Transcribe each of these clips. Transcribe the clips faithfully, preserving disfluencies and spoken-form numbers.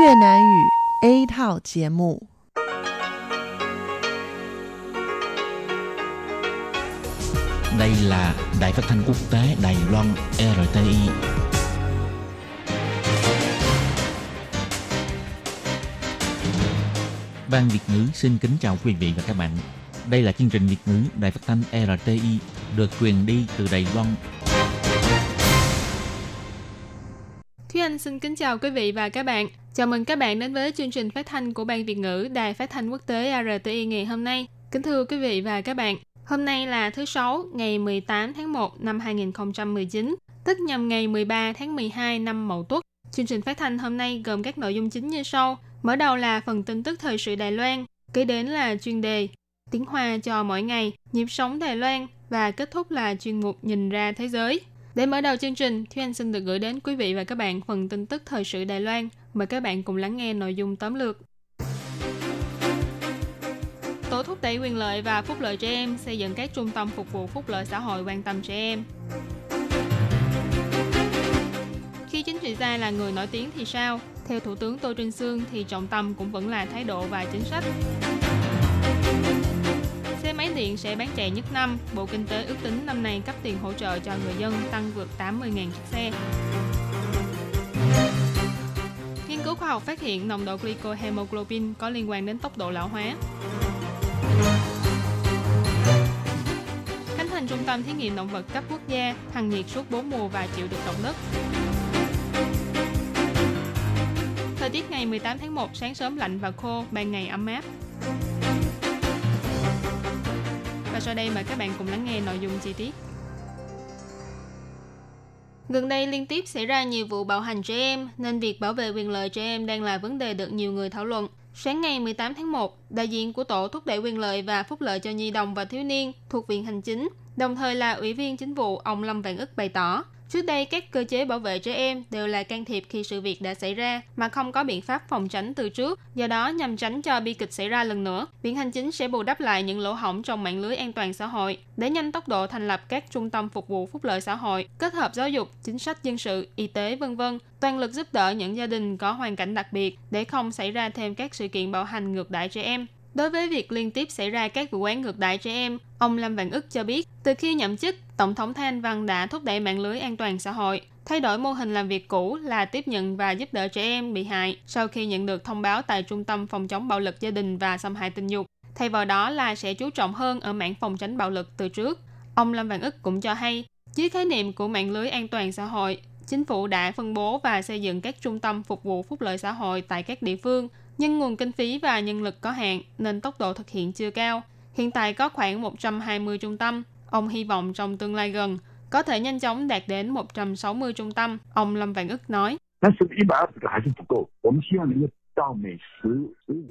Việt Nam ngữ A thảo节目. Đây là Đài Phát thanh Quốc tế Đài Loan rờ tê i. Ban Việt ngữ xin kính chào quý vị và các bạn. Đây là chương trình Việt ngữ Đài Phát thanh rờ tê i được truyền đi từ Đài Loan. Thúy Anh xin kính chào quý vị và các bạn. Chào mừng các bạn đến với chương trình phát thanh của Ban Việt ngữ Đài Phát thanh Quốc tế rờ tê i ngày hôm nay. Kính thưa quý vị và các bạn, hôm nay là thứ Sáu, ngày mười tám tháng một năm hai nghìn không trăm mười chín, tức nhằm ngày mười ba tháng mười hai năm Mậu Tuất. Chương trình phát thanh hôm nay gồm các nội dung chính như sau. Mở đầu là phần tin tức thời sự Đài Loan, kế đến là chuyên đề Tiếng Hoa cho mỗi ngày, nhịp sống Đài Loan và kết thúc là chuyên mục Nhìn ra thế giới. Để mở đầu chương trình, Thúy Anh xin được gửi đến quý vị và các bạn phần tin tức thời sự Đài Loan. Mời các bạn cùng lắng nghe nội dung tóm lược. Tổ thúc đẩy quyền lợi và phúc lợi trẻ em xây dựng các trung tâm phục vụ phúc lợi xã hội quan tâm trẻ em. Khi chính trị gia là người nổi tiếng thì sao? Theo Thủ tướng Tô Trinh Sương thì trọng tâm cũng vẫn là thái độ và chính sách. Xe máy điện sẽ bán chạy nhất năm, Bộ Kinh tế ước tính năm nay cấp tiền hỗ trợ cho người dân tăng vượt tám mươi nghìn chiếc xe. Nghiên cứu khoa học phát hiện nồng độ glycohemoglobin có liên quan đến tốc độ lão hóa. Khánh thành trung tâm thí nghiệm động vật cấp quốc gia, hằng nhiệt suốt bốn mùa và chịu được động đất. Thời tiết ngày mười tám tháng một, sáng sớm lạnh và khô, ban ngày ấm áp. Và sau đây mời các bạn cùng lắng nghe nội dung chi tiết. Gần đây liên tiếp xảy ra nhiều vụ bạo hành trẻ em, nên việc bảo vệ quyền lợi trẻ em đang là vấn đề được nhiều người thảo luận. Sáng ngày mười tám tháng một, đại diện của Tổ thúc đẩy quyền lợi và phúc lợi cho nhi đồng và thiếu niên thuộc Viện Hành Chính, đồng thời là Ủy viên Chính vụ ông Lâm Văn Ức bày tỏ, trước đây các cơ chế bảo vệ trẻ em đều là can thiệp khi sự việc đã xảy ra mà không có biện pháp phòng tránh từ trước, do đó nhằm tránh cho bi kịch xảy ra lần nữa, Viện Hành Chính sẽ bù đắp lại những lỗ hổng trong mạng lưới an toàn xã hội, đẩy nhanh tốc độ thành lập các trung tâm phục vụ phúc lợi xã hội, kết hợp giáo dục, chính sách dân sự, y tế vân vân, toàn lực giúp đỡ những gia đình có hoàn cảnh đặc biệt để không xảy ra thêm các sự kiện bạo hành ngược đãi trẻ em. Đối với việc liên tiếp xảy ra các vụ án ngược đãi trẻ em, ông Lâm Văn Ức cho biết, từ khi nhậm chức, Tổng thống Thái Anh Văn đã thúc đẩy mạng lưới an toàn xã hội, thay đổi mô hình làm việc cũ là tiếp nhận và giúp đỡ trẻ em bị hại sau khi nhận được thông báo tại Trung tâm Phòng chống bạo lực gia đình và xâm hại tình dục, thay vào đó là sẽ chú trọng hơn ở mảng phòng tránh bạo lực từ trước. Ông Lâm Văn Ức cũng cho hay, dưới khái niệm của mạng lưới an toàn xã hội, chính phủ đã phân bố và xây dựng các trung tâm phục vụ phúc lợi xã hội tại các địa phương, nhưng nguồn kinh phí và nhân lực có hạn nên tốc độ thực hiện chưa cao. Hiện tại có khoảng một trăm hai mươi trung tâm. Ông hy vọng trong tương lai gần có thể nhanh chóng đạt đến một trăm sáu mươi trung tâm, ông Lâm Văn Ức nói.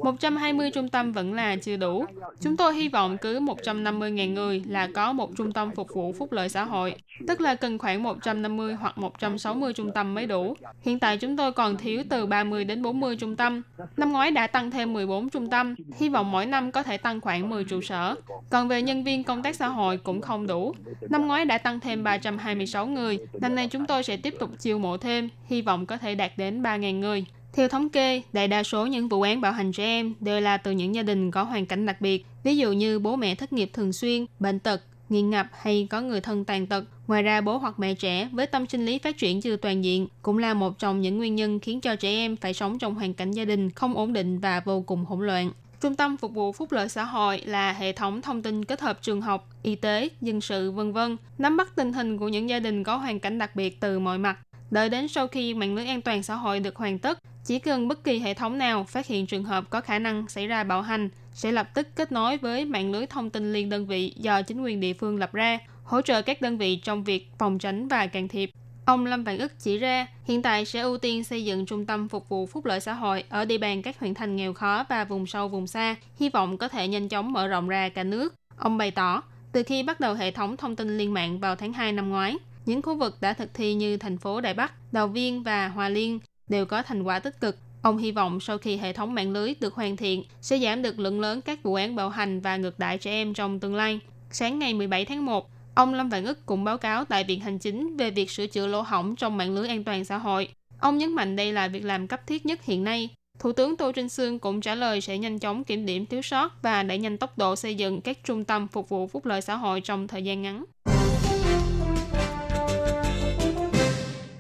một trăm hai mươi trung tâm vẫn là chưa đủ. Chúng tôi hy vọng cứ một trăm năm mươi nghìn người là có một trung tâm phục vụ phúc lợi xã hội, tức là cần khoảng một trăm năm mươi hoặc một trăm sáu mươi trung tâm mới đủ. Hiện tại chúng tôi còn thiếu từ ba mươi đến bốn mươi trung tâm. Năm ngoái đã tăng thêm mười bốn trung tâm, hy vọng mỗi năm có thể tăng khoảng mười trụ sở. Còn về nhân viên công tác xã hội cũng không đủ. Năm ngoái đã tăng thêm ba trăm hai mươi sáu người, năm nay chúng tôi sẽ tiếp tục chiêu mộ thêm, hy vọng có thể đạt đến ba nghìn người. Theo thống kê, đại đa số những vụ án bạo hành trẻ em đều là từ những gia đình có hoàn cảnh đặc biệt, ví dụ như bố mẹ thất nghiệp thường xuyên, bệnh tật, nghiện ngập hay có người thân tàn tật. Ngoài ra, bố hoặc mẹ trẻ với tâm sinh lý phát triển chưa toàn diện cũng là một trong những nguyên nhân khiến cho trẻ em phải sống trong hoàn cảnh gia đình không ổn định và vô cùng hỗn loạn. Trung tâm phục vụ phúc lợi xã hội là hệ thống thông tin kết hợp trường học, y tế, dân sự, vân vân, nắm bắt tình hình của những gia đình có hoàn cảnh đặc biệt từ mọi mặt. Đợi đến sau khi mạng lưới an toàn xã hội được hoàn tất, chỉ cần bất kỳ hệ thống nào phát hiện trường hợp có khả năng xảy ra bạo hành, sẽ lập tức kết nối với mạng lưới thông tin liên đơn vị do chính quyền địa phương lập ra, hỗ trợ các đơn vị trong việc phòng tránh và can thiệp. Ông Lâm Văn Ức chỉ ra, hiện tại sẽ ưu tiên xây dựng trung tâm phục vụ phúc lợi xã hội ở địa bàn các huyện thành nghèo khó và vùng sâu vùng xa, hy vọng có thể nhanh chóng mở rộng ra cả nước. Ông bày tỏ, từ khi bắt đầu hệ thống thông tin liên mạng vào tháng hai năm ngoái, những khu vực đã thực thi như thành phố Đài Bắc, Đào Viên và Hòa Liên đều có thành quả tích cực. Ông hy vọng sau khi hệ thống mạng lưới được hoàn thiện sẽ giảm được lượng lớn các vụ án bạo hành và ngược đãi trẻ em trong tương lai. Sáng ngày mười bảy tháng một, ông Lâm Văn Ức cũng báo cáo tại Viện Hành Chính về việc sửa chữa lỗ hổng trong mạng lưới an toàn xã hội. Ông nhấn mạnh đây là việc làm cấp thiết nhất hiện nay. Thủ tướng Tô Trinh Sương cũng trả lời sẽ nhanh chóng kiểm điểm thiếu sót và đẩy nhanh tốc độ xây dựng các trung tâm phục vụ phúc lợi xã hội trong thời gian ngắn.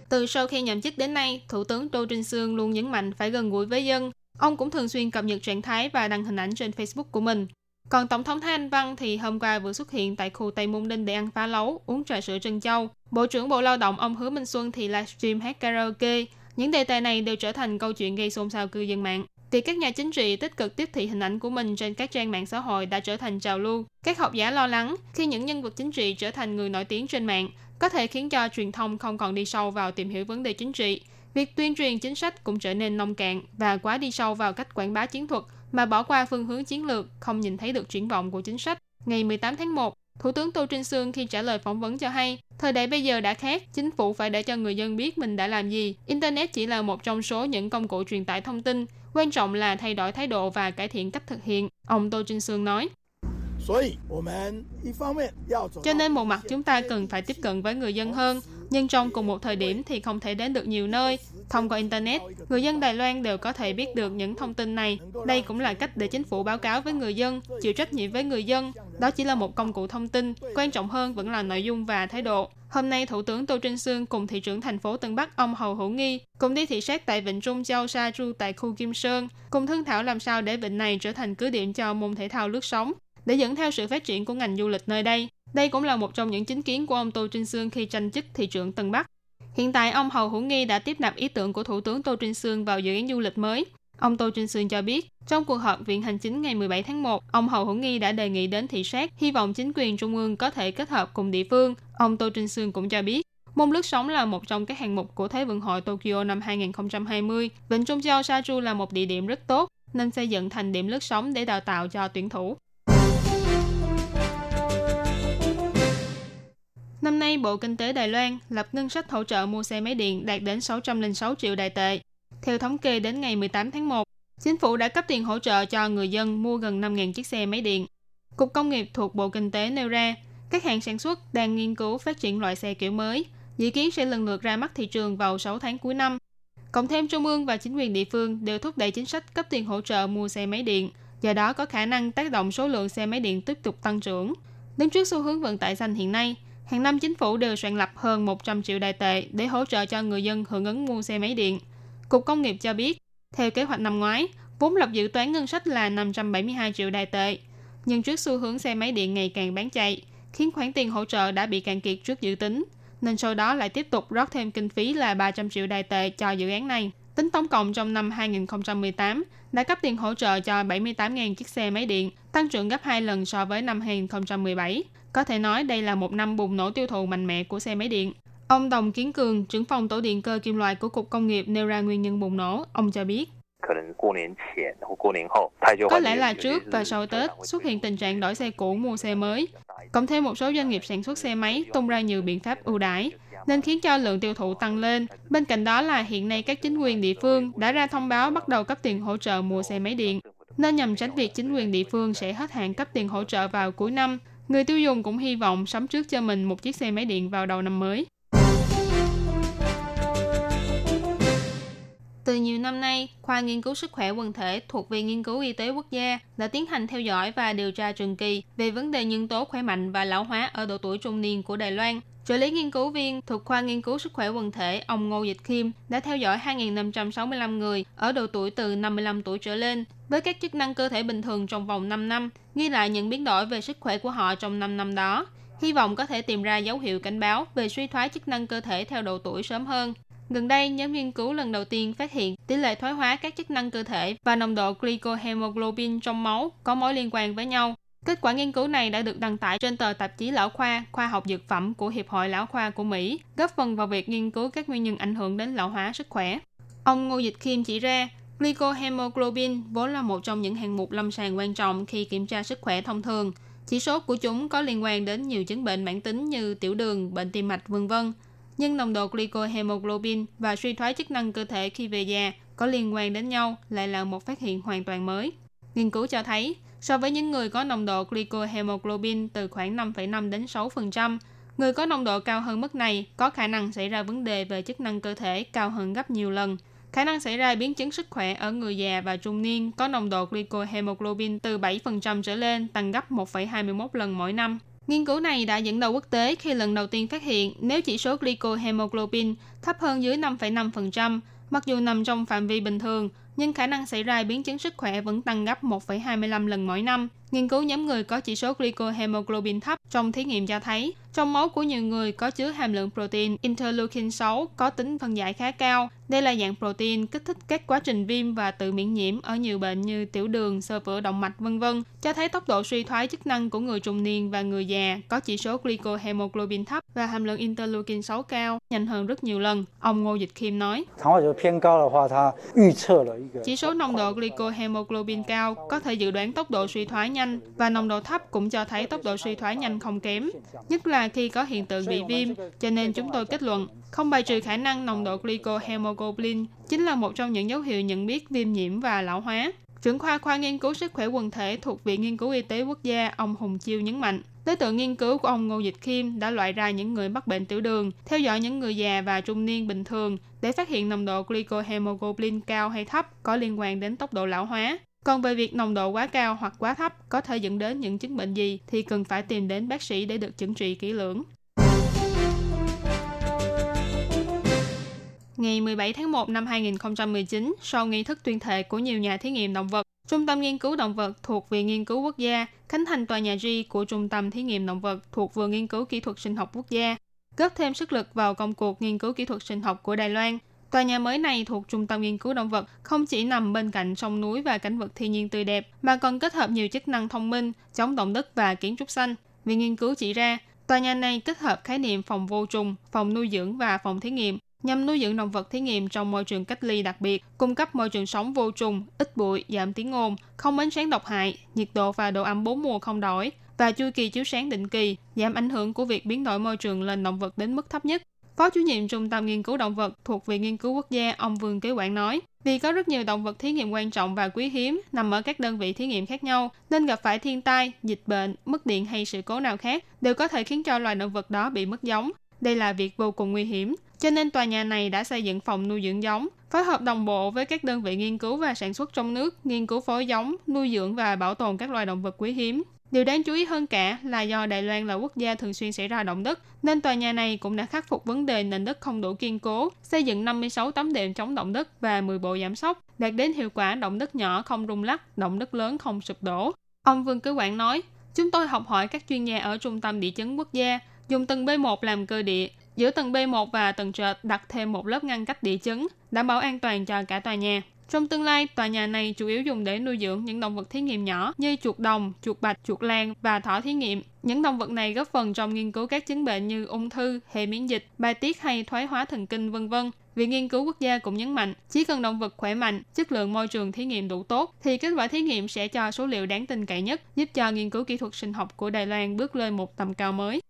Từ sau khi nhậm chức đến nay, Thủ tướng Tô Trinh Sương luôn nhấn mạnh phải gần gũi với dân. Ông cũng thường xuyên cập nhật trạng thái và đăng hình ảnh trên Facebook của mình. Còn Tổng thống Thái Anh Văn thì hôm qua vừa xuất hiện tại khu Tây Môn Đinh để ăn phá lấu, uống trà sữa trân châu. Bộ trưởng Bộ Lao động ông Hứa Minh Xuân thì livestream hát karaoke. Những đề tài này đều trở thành câu chuyện gây xôn xao cư dân mạng. Việc các nhà chính trị tích cực tiếp thị hình ảnh của mình trên các trang mạng xã hội đã trở thành trào lưu. Các học giả lo lắng khi những nhân vật chính trị trở thành người nổi tiếng trên mạng có thể khiến cho truyền thông không còn đi sâu vào tìm hiểu vấn đề chính trị. Việc tuyên truyền chính sách cũng trở nên nông cạn và quá đi sâu vào cách quảng bá chiến thuật mà bỏ qua phương hướng chiến lược, không nhìn thấy được triển vọng của chính sách. Ngày mười tám tháng một, Thủ tướng Tô Trinh Sương khi trả lời phỏng vấn cho hay, thời đại bây giờ đã khác, chính phủ phải để cho người dân biết mình đã làm gì. Internet chỉ là một trong số những công cụ truyền tải thông tin, quan trọng là thay đổi thái độ và cải thiện cách thực hiện, ông Tô Trinh Sương nói. Cho nên một mặt chúng ta cần phải tiếp cận với người dân hơn, nhưng trong cùng một thời điểm thì không thể đến được nhiều nơi. Thông qua Internet, người dân Đài Loan đều có thể biết được những thông tin này. Đây cũng là cách để chính phủ báo cáo với người dân, chịu trách nhiệm với người dân. Đó chỉ là một công cụ thông tin, quan trọng hơn vẫn là nội dung và thái độ. Hôm nay, Thủ tướng Tô Trinh Sương cùng thị trưởng thành phố Tân Bắc ông Hầu Hữu Nghi cùng đi thị sát tại vịnh Trung Châu Sa Chu tại khu Kim Sơn, cùng thương thảo làm sao để vịnh này trở thành cứ điểm cho môn thể thao lướt sóng, để dẫn theo sự phát triển của ngành du lịch nơi đây. Đây cũng là một trong những chính kiến của ông Tô Trinh Sương khi tranh chức thị trưởng Tân Bắc. Hiện tại, ông Hầu Hữu Nghi đã tiếp nạp ý tưởng của Thủ tướng Tô Trinh Sương vào dự án du lịch mới. Ông Tô Trinh Sương cho biết, trong cuộc họp Viện Hành Chính ngày mười bảy tháng một, ông Hầu Hữu Nghi đã đề nghị đến thị sát, hy vọng chính quyền trung ương có thể kết hợp cùng địa phương. Ông Tô Trinh Sương cũng cho biết, môn lướt sóng là một trong các hạng mục của Thế vận hội Tokyo năm hai không hai không. Vịnh Trung Châu Sa Chu là một địa điểm rất tốt, nên xây dựng thành điểm lướt sóng để đào tạo cho tuyển thủ. Năm nay, Bộ Kinh tế Đài Loan lập ngân sách hỗ trợ mua xe máy điện đạt đến sáu trăm lẻ sáu triệu đài tệ. Theo thống kê đến ngày mười tám tháng một, chính phủ đã cấp tiền hỗ trợ cho người dân mua gần năm nghìn chiếc xe máy điện. Cục Công nghiệp thuộc Bộ Kinh tế nêu ra, các hãng sản xuất đang nghiên cứu phát triển loại xe kiểu mới, dự kiến sẽ lần lượt ra mắt thị trường vào sáu tháng cuối năm. Cộng thêm trung ương và chính quyền địa phương đều thúc đẩy chính sách cấp tiền hỗ trợ mua xe máy điện, do đó có khả năng tác động số lượng xe máy điện tiếp tục tăng trưởng. Đứng trước xu hướng vận tải xanh hiện nay, hàng năm chính phủ đều soạn lập hơn một trăm triệu đài tệ để hỗ trợ cho người dân hưởng ứng mua xe máy điện. Cục Công nghiệp cho biết, theo kế hoạch năm ngoái, vốn lập dự toán ngân sách là năm trăm bảy mươi hai triệu đài tệ. Nhưng trước xu hướng xe máy điện ngày càng bán chạy, khiến khoản tiền hỗ trợ đã bị cạn kiệt trước dự tính, nên sau đó lại tiếp tục rót thêm kinh phí là ba trăm triệu đài tệ cho dự án này. Tính tổng cộng trong năm hai không một tám, đã cấp tiền hỗ trợ cho bảy mươi tám nghìn chiếc xe máy điện, tăng trưởng gấp hai lần so với năm hai không một bảy. Có thể nói đây là một năm bùng nổ tiêu thụ mạnh mẽ của xe máy điện. Ông Đồng Kiến Cường, trưởng phòng tổ điện cơ kim loại của Cục Công nghiệp nêu ra nguyên nhân bùng nổ. Ông cho biết, có lẽ là trước và sau Tết xuất hiện tình trạng đổi xe cũ mua xe mới. Cộng thêm một số doanh nghiệp sản xuất xe máy tung ra nhiều biện pháp ưu đãi, nên khiến cho lượng tiêu thụ tăng lên. Bên cạnh đó là hiện nay các chính quyền địa phương đã ra thông báo bắt đầu cấp tiền hỗ trợ mua xe máy điện, nên nhằm tránh việc chính quyền địa phương sẽ hết hạn cấp tiền hỗ trợ vào cuối năm. Người tiêu dùng cũng hy vọng sắm trước cho mình một chiếc xe máy điện vào đầu năm mới. Từ nhiều năm nay, Khoa Nghiên cứu Sức khỏe Quần thể thuộc Viện Nghiên cứu Y tế Quốc gia đã tiến hành theo dõi và điều tra trường kỳ về vấn đề nhân tố khỏe mạnh và lão hóa ở độ tuổi trung niên của Đài Loan. Trợ lý nghiên cứu viên thuộc Khoa Nghiên cứu Sức khỏe Quần thể, ông Ngô Dịch Kim đã theo dõi hai nghìn năm trăm sáu mươi lăm người ở độ tuổi từ năm mươi lăm tuổi trở lên với các chức năng cơ thể bình thường trong vòng năm năm, ghi lại những biến đổi về sức khỏe của họ trong năm năm đó, hy vọng có thể tìm ra dấu hiệu cảnh báo về suy thoái chức năng cơ thể theo độ tuổi sớm hơn. Gần đây, nhóm nghiên cứu lần đầu tiên phát hiện tỷ lệ thoái hóa các chức năng cơ thể và nồng độ glycohemoglobin trong máu có mối liên quan với nhau. Kết quả nghiên cứu này đã được đăng tải trên tờ tạp chí Lão khoa, khoa học dược phẩm của Hiệp hội Lão khoa của Mỹ, góp phần vào việc nghiên cứu các nguyên nhân ảnh hưởng đến lão hóa sức khỏe. Ông Ngô Dịch Kim chỉ ra, glycohemoglobin vốn là một trong những hạng mục lâm sàng quan trọng khi kiểm tra sức khỏe thông thường. Chỉ số của chúng có liên quan đến nhiều chứng bệnh mãn tính như tiểu đường, bệnh tim mạch, vân vân. Nhưng nồng độ glycohemoglobin và suy thoái chức năng cơ thể khi về già có liên quan đến nhau lại là một phát hiện hoàn toàn mới. Nghiên cứu cho thấy, so với những người có nồng độ glycohemoglobin từ khoảng năm phẩy năm đến sáu phần trăm, người có nồng độ cao hơn mức này có khả năng xảy ra vấn đề về chức năng cơ thể cao hơn gấp nhiều lần. Khả năng xảy ra biến chứng sức khỏe ở người già và trung niên có nồng độ glycohemoglobin từ bảy phần trăm trở lên tăng gấp một phẩy hai mốt lần mỗi năm. Nghiên cứu này đã dẫn đầu quốc tế khi lần đầu tiên phát hiện nếu chỉ số glycohemoglobin thấp hơn dưới năm phẩy năm phần trăm, mặc dù nằm trong phạm vi bình thường, nhưng khả năng xảy ra biến chứng sức khỏe vẫn tăng gấp một phẩy hai lăm lần mỗi năm. Nghiên cứu nhóm người có chỉ số glycohemoglobin thấp trong thí nghiệm cho thấy, trong máu của nhiều người có chứa hàm lượng protein interleukin sáu có tính phân giải khá cao. Đây là dạng protein kích thích các quá trình viêm và tự miễn nhiễm ở nhiều bệnh như tiểu đường, xơ vữa động mạch, vân vân, cho thấy tốc độ suy thoái chức năng của người trung niên và người già có chỉ số glycohemoglobin thấp và hàm lượng interleukin sáu cao nhanh hơn rất nhiều lần, ông Ngô Dịch Kim nói. Chỉ số nồng độ glycohemoglobin cao có thể dự đoán tốc độ suy thoái nhanh và nồng độ thấp cũng cho thấy tốc độ suy thoái nhanh không kém, nhất là khi có hiện tượng bị viêm, cho nên chúng tôi kết luận không bài trừ khả năng nồng độ glycohemoglobin chính là một trong những dấu hiệu nhận biết viêm nhiễm và lão hóa. Trưởng khoa khoa nghiên cứu sức khỏe quần thể thuộc Viện Nghiên cứu Y tế Quốc gia, ông Hùng Chiêu nhấn mạnh, đối tượng nghiên cứu của ông Ngô Dịch Kim đã loại ra những người mắc bệnh tiểu đường, theo dõi những người già và trung niên bình thường để phát hiện nồng độ glycohemoglobin cao hay thấp có liên quan đến tốc độ lão hóa. Còn về việc nồng độ quá cao hoặc quá thấp có thể dẫn đến những chứng bệnh gì thì cần phải tìm đến bác sĩ để được chẩn trị kỹ lưỡng. Ngày mười bảy tháng một năm hai nghìn không trăm mười chín, sau nghi thức tuyên thệ của nhiều nhà thí nghiệm động vật, Trung tâm Nghiên cứu Động vật thuộc Viện Nghiên cứu Quốc gia khánh thành tòa nhà G của Trung tâm Thí nghiệm Động vật thuộc Vườn Nghiên cứu Kỹ thuật Sinh học Quốc gia, góp thêm sức lực vào công cuộc nghiên cứu kỹ thuật sinh học của Đài Loan. Tòa nhà mới này thuộc Trung tâm Nghiên cứu Động vật không chỉ nằm bên cạnh sông núi và cảnh vật thiên nhiên tươi đẹp, mà còn kết hợp nhiều chức năng thông minh, chống động đất và kiến trúc xanh. Viện nghiên cứu chỉ ra, tòa nhà này kết hợp khái niệm phòng vô trùng, phòng nuôi dưỡng và phòng thí nghiệm, nhằm nuôi dưỡng động vật thí nghiệm trong môi trường cách ly đặc biệt, cung cấp môi trường sống vô trùng, ít bụi, giảm tiếng ồn, không ánh sáng độc hại, nhiệt độ và độ ẩm bốn mùa không đổi, và chu kỳ chiếu sáng định kỳ, giảm ảnh hưởng của việc biến đổi môi trường lên động vật đến mức thấp nhất. Phó chủ nhiệm Trung tâm Nghiên cứu Động vật thuộc Viện Nghiên cứu Quốc gia, ông Vương Kế Quảng nói, vì có rất nhiều động vật thí nghiệm quan trọng và quý hiếm nằm ở các đơn vị thí nghiệm khác nhau, nên gặp phải thiên tai, dịch bệnh, mất điện hay sự cố nào khác đều có thể khiến cho loài động vật đó bị mất giống. Đây là việc vô cùng nguy hiểm, cho nên tòa nhà này đã xây dựng phòng nuôi dưỡng giống, phối hợp đồng bộ với các đơn vị nghiên cứu và sản xuất trong nước, nghiên cứu phối giống, nuôi dưỡng và bảo tồn các loài động vật quý hiếm. Điều đáng chú ý hơn cả là do Đài Loan là quốc gia thường xuyên xảy ra động đất, nên tòa nhà này cũng đã khắc phục vấn đề nền đất không đủ kiên cố, xây dựng năm mươi sáu tấm đệm chống động đất và mười bộ giảm sốc, đạt đến hiệu quả động đất nhỏ không rung lắc, động đất lớn không sụp đổ. Ông Vương Cứ Quảng nói, chúng tôi học hỏi các chuyên nhà ở Trung tâm Địa chấn Quốc gia, dùng tầng B một làm cơ địa, giữa tầng B một và tầng trệt đặt thêm một lớp ngăn cách địa chấn, đảm bảo an toàn cho cả tòa nhà. Trong tương lai, tòa nhà này chủ yếu dùng để nuôi dưỡng những động vật thí nghiệm nhỏ như chuột đồng, chuột bạch, chuột lang và thỏ thí nghiệm. Những động vật này góp phần trong nghiên cứu các chứng bệnh như ung thư, hệ miễn dịch, bài tiết hay thoái hóa thần kinh, vân vân. Viện Nghiên cứu Quốc gia cũng nhấn mạnh, chỉ cần động vật khỏe mạnh, chất lượng môi trường thí nghiệm đủ tốt, thì kết quả thí nghiệm sẽ cho số liệu đáng tin cậy nhất, giúp cho nghiên cứu kỹ thuật sinh học của Đài Loan bước lên một tầm cao mới.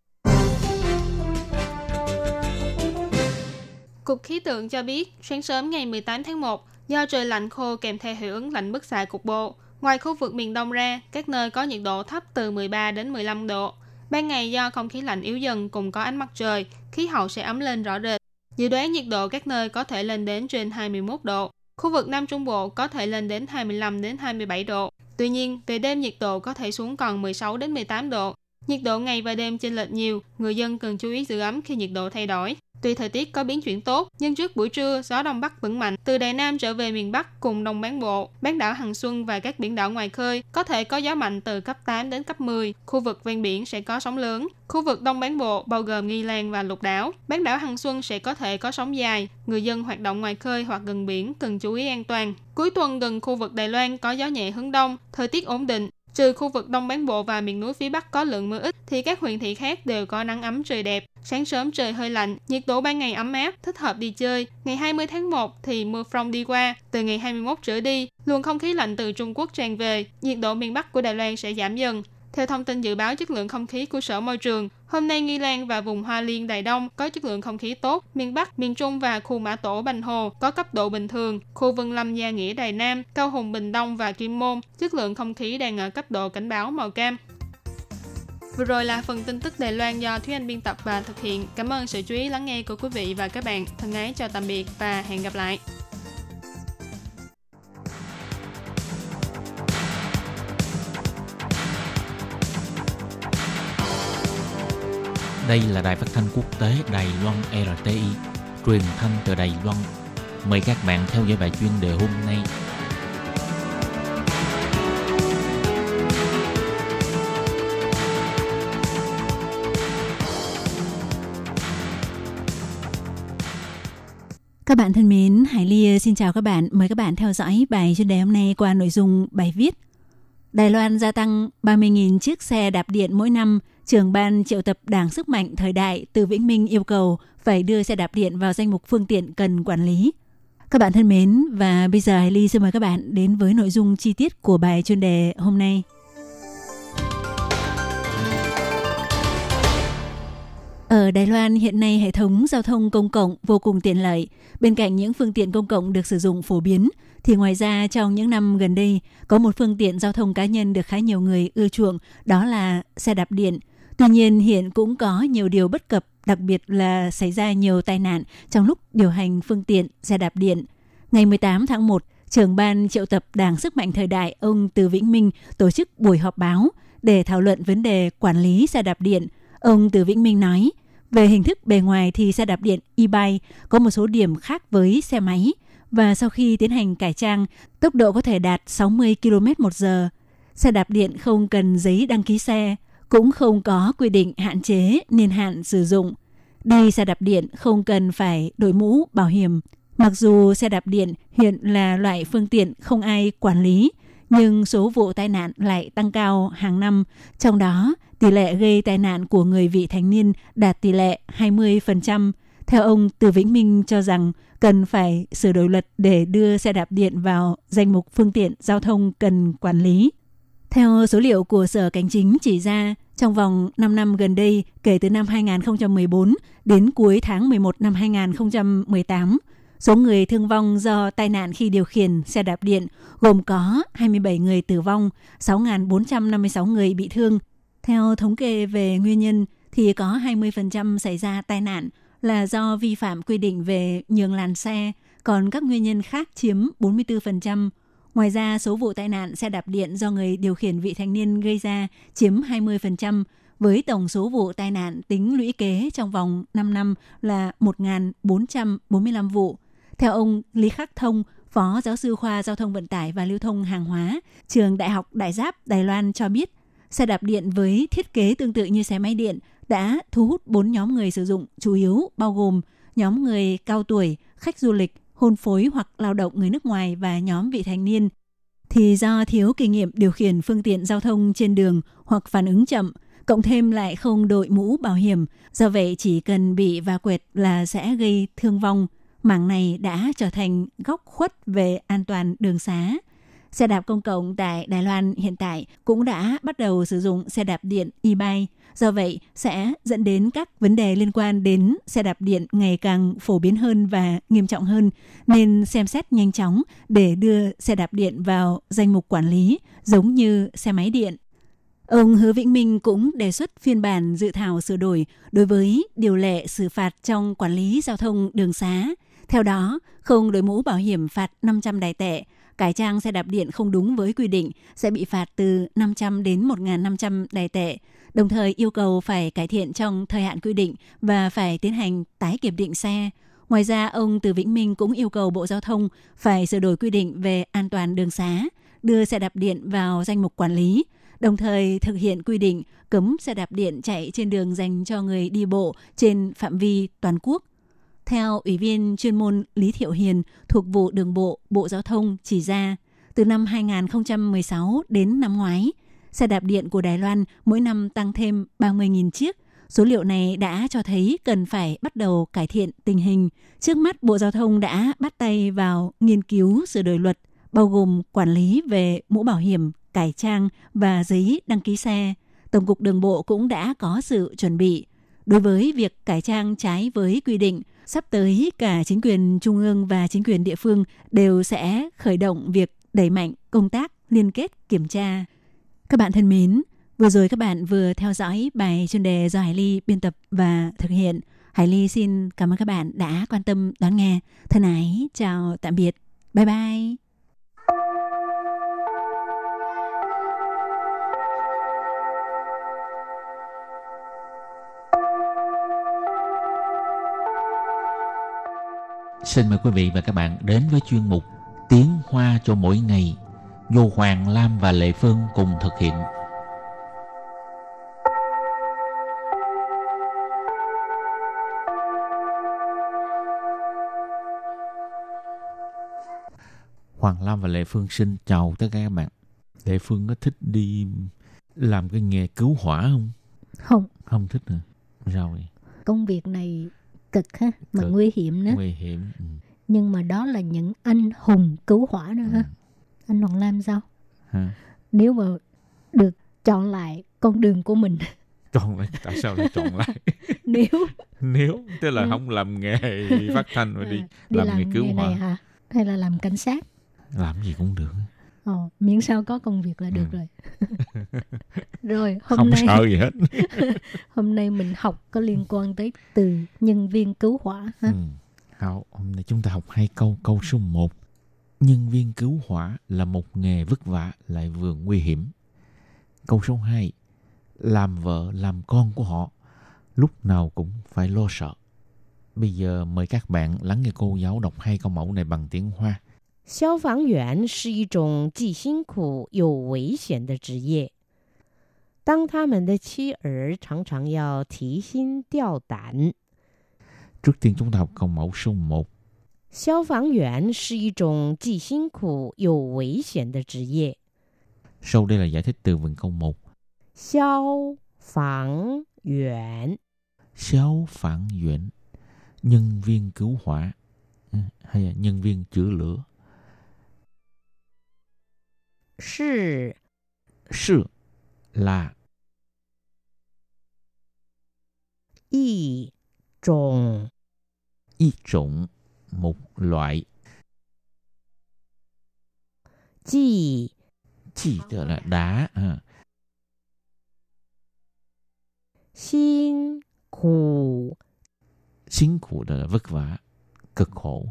Cục Khí tượng cho biết, sáng sớm ngày mười tám tháng một, do trời lạnh khô kèm theo hiệu ứng lạnh bức xạ cục bộ, ngoài khu vực miền Đông ra, các nơi có nhiệt độ thấp từ mười ba đến mười lăm độ. Ban ngày do không khí lạnh yếu dần cùng có ánh mặt trời, khí hậu sẽ ấm lên rõ rệt. Dự đoán nhiệt độ các nơi có thể lên đến trên hai mươi mốt độ. Khu vực Nam Trung Bộ có thể lên đến hai mươi lăm đến hai mươi bảy độ. Tuy nhiên, về đêm nhiệt độ có thể xuống còn mười sáu đến mười tám độ. Nhiệt độ ngày và đêm chênh lệch nhiều, người dân cần chú ý giữ ấm khi nhiệt độ thay đổi. Tuy thời tiết có biến chuyển tốt, nhưng trước buổi trưa, gió Đông Bắc vẫn mạnh. Từ Đài Nam trở về miền Bắc cùng Đông Bán Bộ, bán đảo Hằng Xuân và các biển đảo ngoài khơi có thể có gió mạnh từ cấp tám đến cấp mười. Khu vực ven biển sẽ có sóng lớn. Khu vực Đông Bán Bộ bao gồm Nghi Lan và Lục Đảo. Bán đảo Hằng Xuân sẽ có thể có sóng dài. Người dân hoạt động ngoài khơi hoặc gần biển cần chú ý an toàn. Cuối tuần gần khu vực Đài Loan có gió nhẹ hướng Đông, thời tiết ổn định. Trừ khu vực Đông Bán Bộ và miền núi phía Bắc có lượng mưa ít, thì các huyện thị khác đều có nắng ấm trời đẹp. Sáng sớm trời hơi lạnh, nhiệt độ ban ngày ấm áp, thích hợp đi chơi. Ngày hai mươi tháng một thì mưa phong đi qua, từ ngày hai mươi mốt trở đi, luồng không khí lạnh từ Trung Quốc tràn về, nhiệt độ miền Bắc của Đài Loan sẽ giảm dần. Theo thông tin dự báo chất lượng không khí của Sở Môi trường, hôm nay Nghi Lan và vùng Hoa Liên Đài Đông có chất lượng không khí tốt, miền Bắc, miền Trung và khu Mã Tổ Bành Hồ có cấp độ bình thường, khu Vân Lâm Gia Nghĩa Đài Nam, Cao Hùng Bình Đông và Kim Môn, chất lượng không khí đang ở cấp độ cảnh báo màu cam. Vừa rồi là phần tin tức Đài Loan do Thúy Anh biên tập và thực hiện. Cảm ơn sự chú ý lắng nghe của quý vị và các bạn. Thân ái chào tạm biệt và hẹn gặp lại. Đây là đài phát thanh quốc tế Đài Loan rờ tê i, truyền thanh từ Đài Loan. Mời các bạn theo dõi bài chuyên đề hôm nay. Các bạn thân mến, Hải Ly xin chào các bạn. Mời các bạn theo dõi bài chuyên đề hôm nay qua nội dung bài viết Đài Loan gia tăng ba mươi nghìn chiếc xe đạp điện mỗi năm. Trưởng ban triệu tập Đảng Sức Mạnh Thời Đại Từ Vĩnh Minh yêu cầu phải đưa xe đạp điện vào danh mục phương tiện cần quản lý. Các bạn thân mến, và bây giờ Hải Ly xin mời các bạn đến với nội dung chi tiết của bài chuyên đề hôm nay. Ở Đài Loan hiện nay hệ thống giao thông công cộng vô cùng tiện lợi. Bên cạnh những phương tiện công cộng được sử dụng phổ biến, thì ngoài ra trong những năm gần đây có một phương tiện giao thông cá nhân được khá nhiều người ưa chuộng, đó là xe đạp điện. Tuy nhiên hiện cũng có nhiều điều bất cập, đặc biệt là xảy ra nhiều tai nạn trong lúc điều hành phương tiện xe đạp điện. Ngày mười tám tháng một, trưởng ban triệu tập Đảng Sức Mạnh Thời Đại ông Từ Vĩnh Minh tổ chức buổi họp báo để thảo luận vấn đề quản lý xe đạp điện. Ông Từ Vĩnh Minh nói, về hình thức bề ngoài thì xe đạp điện e-bike có một số điểm khác với xe máy và sau khi tiến hành cải trang, tốc độ có thể đạt sáu mươi ki lô mét trên giờ. Xe đạp điện không cần giấy đăng ký xe, cũng không có quy định hạn chế niên hạn sử dụng. Đi xe đạp điện không cần phải đội mũ, bảo hiểm. Mặc dù xe đạp điện hiện là loại phương tiện không ai quản lý, nhưng số vụ tai nạn lại tăng cao hàng năm, trong đó tỷ lệ gây tai nạn của người vị thành niên đạt tỷ lệ hai mươi phần trăm. Theo ông Từ Vĩnh Minh cho rằng cần phải sửa đổi luật để đưa xe đạp điện vào danh mục phương tiện giao thông cần quản lý. Theo số liệu của Sở Cảnh Chính chỉ ra, trong vòng năm năm gần đây, kể từ năm hai không một bốn đến cuối tháng mười một năm hai không một tám, số người thương vong do tai nạn khi điều khiển xe đạp điện gồm có hai mươi bảy người tử vong, sáu nghìn bốn trăm năm mươi sáu người bị thương. Theo thống kê về nguyên nhân thì có hai mươi phần trăm xảy ra tai nạn là do vi phạm quy định về nhường làn xe, còn các nguyên nhân khác chiếm bốn mươi tư phần trăm. Ngoài ra, số vụ tai nạn xe đạp điện do người điều khiển vị thành niên gây ra chiếm hai mươi phần trăm, với tổng số vụ tai nạn tính lũy kế trong vòng năm năm là một nghìn bốn trăm bốn mươi lăm vụ. Theo ông Lý Khắc Thông, Phó Giáo sư khoa Giao thông Vận tải và Lưu thông Hàng hóa, Trường Đại học Đại Giáp Đài Loan cho biết, xe đạp điện với thiết kế tương tự như xe máy điện đã thu hút bốn nhóm người sử dụng chủ yếu bao gồm nhóm người cao tuổi, khách du lịch, hôn phối hoặc lao động người nước ngoài và nhóm vị thành niên. Thì do thiếu kinh nghiệm điều khiển phương tiện giao thông trên đường hoặc phản ứng chậm, cộng thêm lại không đội mũ bảo hiểm, do vậy chỉ cần bị va quẹt là sẽ gây thương vong. Mảng này đã trở thành góc khuất về an toàn đường xá. Xe đạp công cộng tại Đài Loan hiện tại cũng đã bắt đầu sử dụng xe đạp điện e-bike, do vậy sẽ dẫn đến các vấn đề liên quan đến xe đạp điện ngày càng phổ biến hơn và nghiêm trọng hơn, nên xem xét nhanh chóng để đưa xe đạp điện vào danh mục quản lý giống như xe máy điện. Ông Hứa Vĩnh Minh cũng đề xuất phiên bản dự thảo sửa đổi đối với điều lệ xử phạt trong quản lý giao thông đường xá. Theo đó, không đội mũ bảo hiểm phạt năm trăm đài tệ, cải trang xe đạp điện không đúng với quy định sẽ bị phạt từ năm trăm đến một nghìn năm trăm đài tệ, đồng thời yêu cầu phải cải thiện trong thời hạn quy định và phải tiến hành tái kiểm định xe. Ngoài ra, ông Từ Vĩnh Minh cũng yêu cầu Bộ Giao thông phải sửa đổi quy định về an toàn đường xá, đưa xe đạp điện vào danh mục quản lý, đồng thời thực hiện quy định cấm xe đạp điện chạy trên đường dành cho người đi bộ trên phạm vi toàn quốc. Theo Ủy viên chuyên môn Lý Thiệu Hiền thuộc vụ đường bộ Bộ Giao thông chỉ ra, từ năm hai không một sáu đến năm ngoái, xe đạp điện của Đài Loan mỗi năm tăng thêm ba mươi nghìn chiếc. Số liệu này đã cho thấy cần phải bắt đầu cải thiện tình hình. Trước mắt, Bộ Giao thông đã bắt tay vào nghiên cứu sửa đổi luật, bao gồm quản lý về mũ bảo hiểm, cải trang và giấy đăng ký xe. Tổng cục Đường bộ cũng đã có sự chuẩn bị. Đối với việc cải trang trái với quy định, sắp tới cả chính quyền trung ương và chính quyền địa phương đều sẽ khởi động việc đẩy mạnh công tác liên kết kiểm tra. Các bạn thân mến, vừa rồi các bạn vừa theo dõi bài chuyên đề do Hải Ly biên tập và thực hiện. Hải Ly xin cảm ơn các bạn đã quan tâm đón nghe. Thân ái, chào tạm biệt. Bye bye. Xin mời quý vị và các bạn đến với chuyên mục Tiếng Hoa cho mỗi ngày do Hoàng Lam và Lệ Phương cùng thực hiện. Hoàng Lam và Lệ Phương xin chào tất cả các bạn. Lệ Phương có thích đi làm cái nghề cứu hỏa không? Không. Không thích hả? Sao vậy? Công việc này cực ha, mà cực, nguy hiểm nữa. Nguy hiểm. Ừ. Nhưng mà đó là những anh hùng cứu hỏa nữa ha. Ừ. Anh Hoàng Lam sao? Hả? Nếu mà được chọn lại con đường của mình. Chọn lại? Tại sao lại chọn lại? Nếu. Nếu, tức là ừ. không làm nghề phát thanh mà đi, à, đi làm, làm nghề cứu nghề hỏa. Này hả? Hay là làm cảnh sát? Làm gì cũng được. Ồ, miễn sao có công việc là được ừ. rồi. Rồi, hôm không nay... Không sợ gì hết. Hôm nay mình học có liên quan tới từ nhân viên cứu hỏa. Ha? Ừ. Hảo, hôm nay chúng ta học hai câu. Câu số một. Nhân viên cứu hỏa là một nghề vất vả lại vừa nguy hiểm. Câu số hai. Làm vợ, làm con của họ, lúc nào cũng phải lo sợ. Bây giờ mời các bạn lắng nghe cô giáo đọc hai câu mẫu này bằng tiếng Hoa. 消防员是一种既辛苦又危险的职业。当他们的妻儿常常要提心吊胆。Trước tiên chúng ta học câu mẫu số một. 消防员是一种既辛苦又危险的职业. Sau đây là giải thích từ vựng câu một. 消防员. 消防员. Nhân viên cứu hỏa hay là nhân viên chữa lửa. 是 是 là 一种 一种 một loại. 记 记 tức là đá. 辛苦 辛苦 tức là vất vả, cực khổ.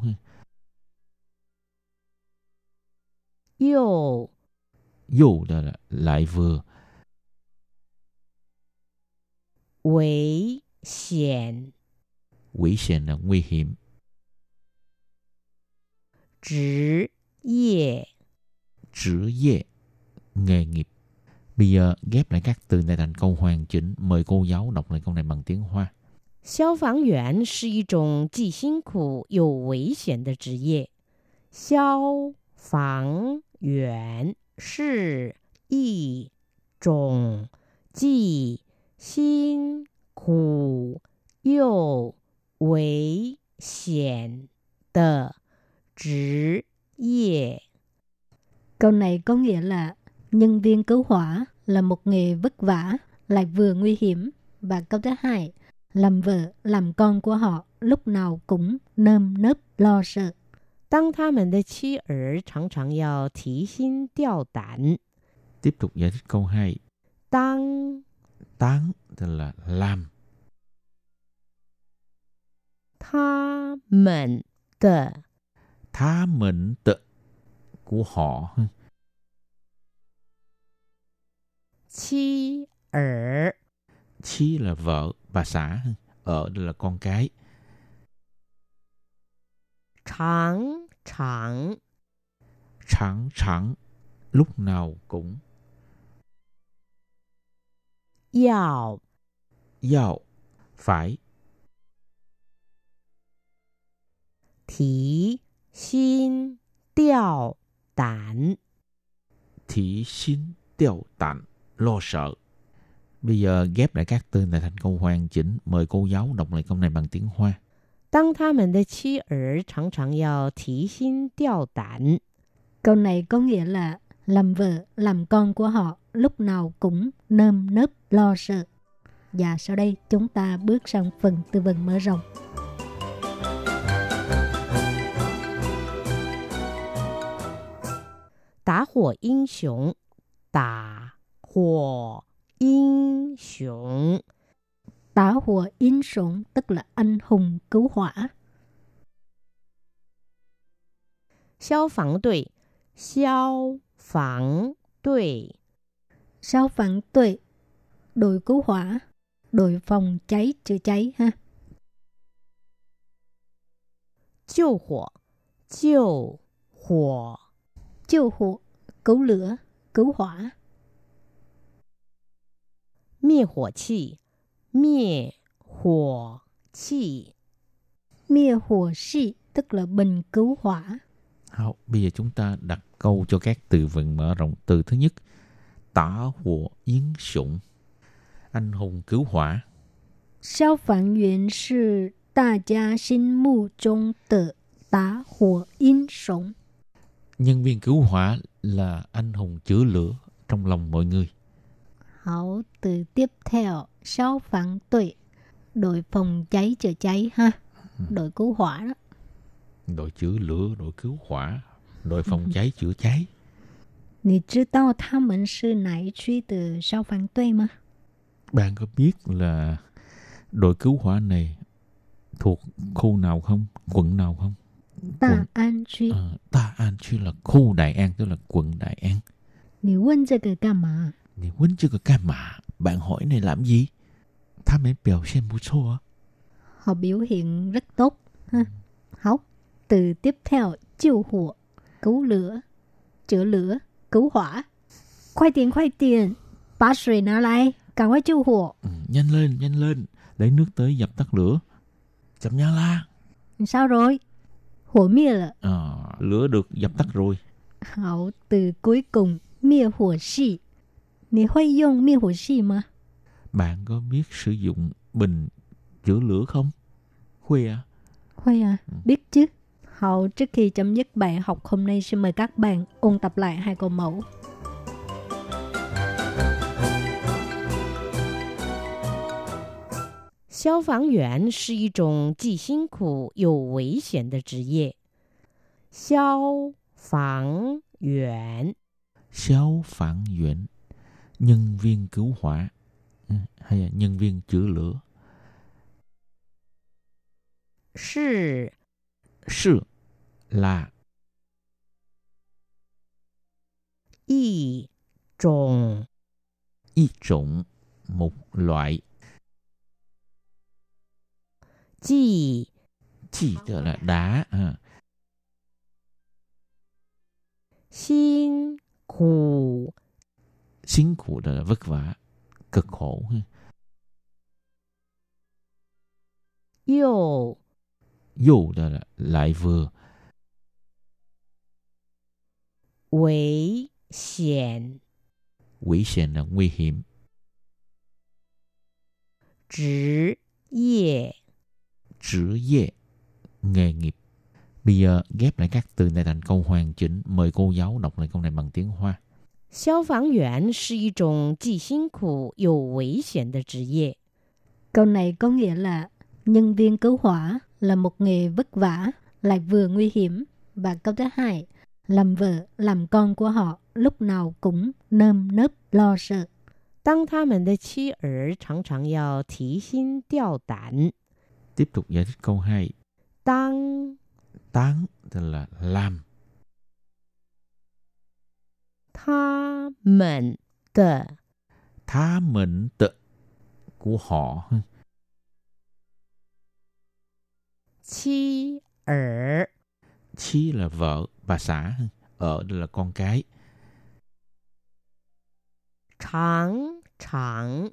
又 Dù đó là lại vừa. Nguy hiểm. Nguy hiểm là nguy hiểm. Trí yê. Trí yê. Nghề nghiệp. Bây giờ ghép lại các từ này thành câu hoàn chỉnh. Mời cô giáo đọc lại câu này bằng tiếng Hoa. 消防员是一种既辛苦又危险的职业。消防员 是一种既辛苦又危险的职业. Câu này có nghĩa là nhân viên cứu hỏa là một nghề vất vả, lại vừa nguy hiểm. Và câu thứ hai, làm vợ, làm con của họ lúc nào cũng nơm nớp lo sợ. 当他们的妻儿常常要提心吊胆. Tiếp tục giải thích câu hai. 当 当 tức là làm. 他们的 他们的 của họ. 妻儿 妻 là vợ, bà xã, ở là con cái. 常常 常常 常常, lúc nào cũng. 要 要 phải. 提心吊胆 提心吊胆 lo sợ. Bây giờ ghép lại các từ này thành câu hoàn chỉnh. Mời cô giáo đọc lại câu này bằng tiếng Hoa. 当他们的妻儿常常要提心吊胆. Câu này có nghĩa là làm vợ, làm con của họ lúc nào cũng nơm nớp lo sợ. Và sau đây chúng ta bước sang phần từ vựng mở rộng. Đả hỏa anh hùng. Đả hỏa anh hùng. Tá hùa in sủng tức là anh hùng cứu hỏa. Xiao phẳng tuệ. Xiao phẳng tuệ. Xiao phẳng tuệ. Đội cứu hỏa. Đội phòng cháy chữa cháy ha. Chiêu hỏa, chiêu hỏa, chiêu hỏa, cứu lửa, cứu hỏa. Miệt hỏa chi, miệt hỏa chi, miệt hỏa chi tức là bình cứu hỏa. Hảo, bây giờ chúng ta đặt câu cho các từ vựng mở rộng. Từ thứ nhất, tả hỏa yến sủng, anh hùng cứu hỏa. Sao phản yến sư đại gia xin mù trung tự tá hỏa yên sống. Nhân viên cứu hỏa là anh hùng chữa lửa trong lòng mọi người. Hảo, từ tiếp theo, sao phản tuệ, đội phòng cháy chữa cháy ha, đội cứu hỏa đó. Đội chữa lửa, đội cứu hỏa, đội phòng cháy chữa cháy. Bạn có biết là đội cứu hỏa này thuộc khu nào không? Quận nào không? Quận... An Chuy. À, Ta An Chuy là khu Đại An, tức là quận Đại An. Bạn hỏi này làm gì? Họ biểu hiện rất tốt. Ha. Hảo. Từ tiếp theo, chiêu hỏa, cứu lửa, chữa lửa, cứu hỏa. Quay tiền, quay tiền, bà sưởi nà lại, càng quay chiêu hỏa. Ừ, nhanh lên, nhanh lên, lấy nước tới dập tắt lửa. Chậm nha la. Sao rồi? Hỏa mía là. À, lửa được dập tắt rồi. Hảo, từ cuối cùng, mía hỏa xì. Nì huy dùng mía hỏa xì mà. Bạn có biết sử dụng bình chữa lửa không? Huy à? Huy à, ừ. Biết chứ. Hậu, trước khi chấm dứt bài học hôm nay, xin mời các bạn ôn tập lại hai câu mẫu. Xiao phán yuán là một trong既辛苦又危险的职业. Xiao phán yuán. Xiao phán yuán, nhân viên cứu hỏa hay là nhân viên chữa lửa. Sì Sì là y chủng, y chủng một loại. Chi chi tức là đá. Xin khổ, xin khổ là vất vả, cực khổ. Yêu Dù là lại vừa. Nguy hiểm, nguy hiểm là nguy hiểm. Trí yê, trí yê, nghề nghiệp. Bây giờ ghép lại các từ này thành câu hoàn chỉnh. Mời cô giáo đọc lại câu này bằng tiếng Hoa. Xiao phán yuán là một trong既辛苦又危险的职业. Câu này có nghĩa là nhân viên cứu hỏa là một nghề vất vả, lại vừa nguy hiểm. Và câu thứ hai, làm vợ, làm con của họ lúc nào cũng nơm nớp lo sợ. Tiếp tục giải thích câu hai. Tăng, tăng tức là làm. Tha mệnh tự, tha mệnh tự của họ. Chi ở, chi là vợ, bà xã, ở là con cái. Tráng tráng,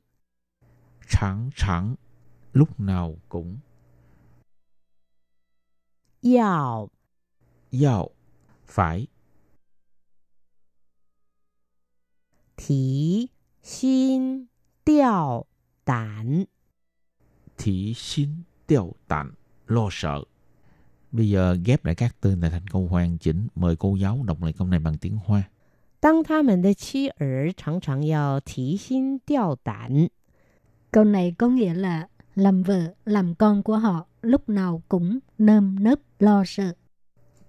tráng tráng lúc nào cũng. Yào, yào phải. Thí xin điao tản, thí xin điao tản lo sợ. Bây giờ ghép lại các từ này thành câu hoàn chỉnh. Mời cô giáo đọc lại câu này bằng tiếng Hoa. Câu này có nghĩa là làm vợ, làm con của họ lúc nào cũng nơm nớp lo sợ.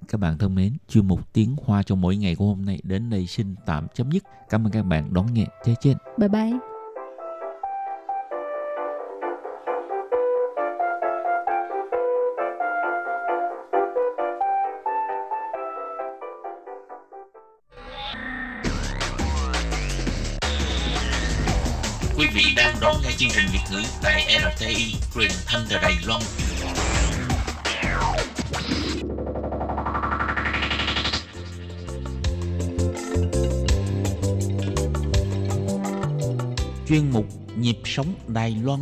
Các bạn thân mến, chuyên mục tiếng Hoa trong mỗi ngày của hôm nay đến đây xin tạm chấm dứt. Cảm ơn các bạn đón nghe. Trên trên. Bye bye. Quý vị đang đón nghe chương trình Việt ngữ tại rờ tê i, truyền thanh từ Đài Loan. chuyên mục Nhịp sống Đài Loan.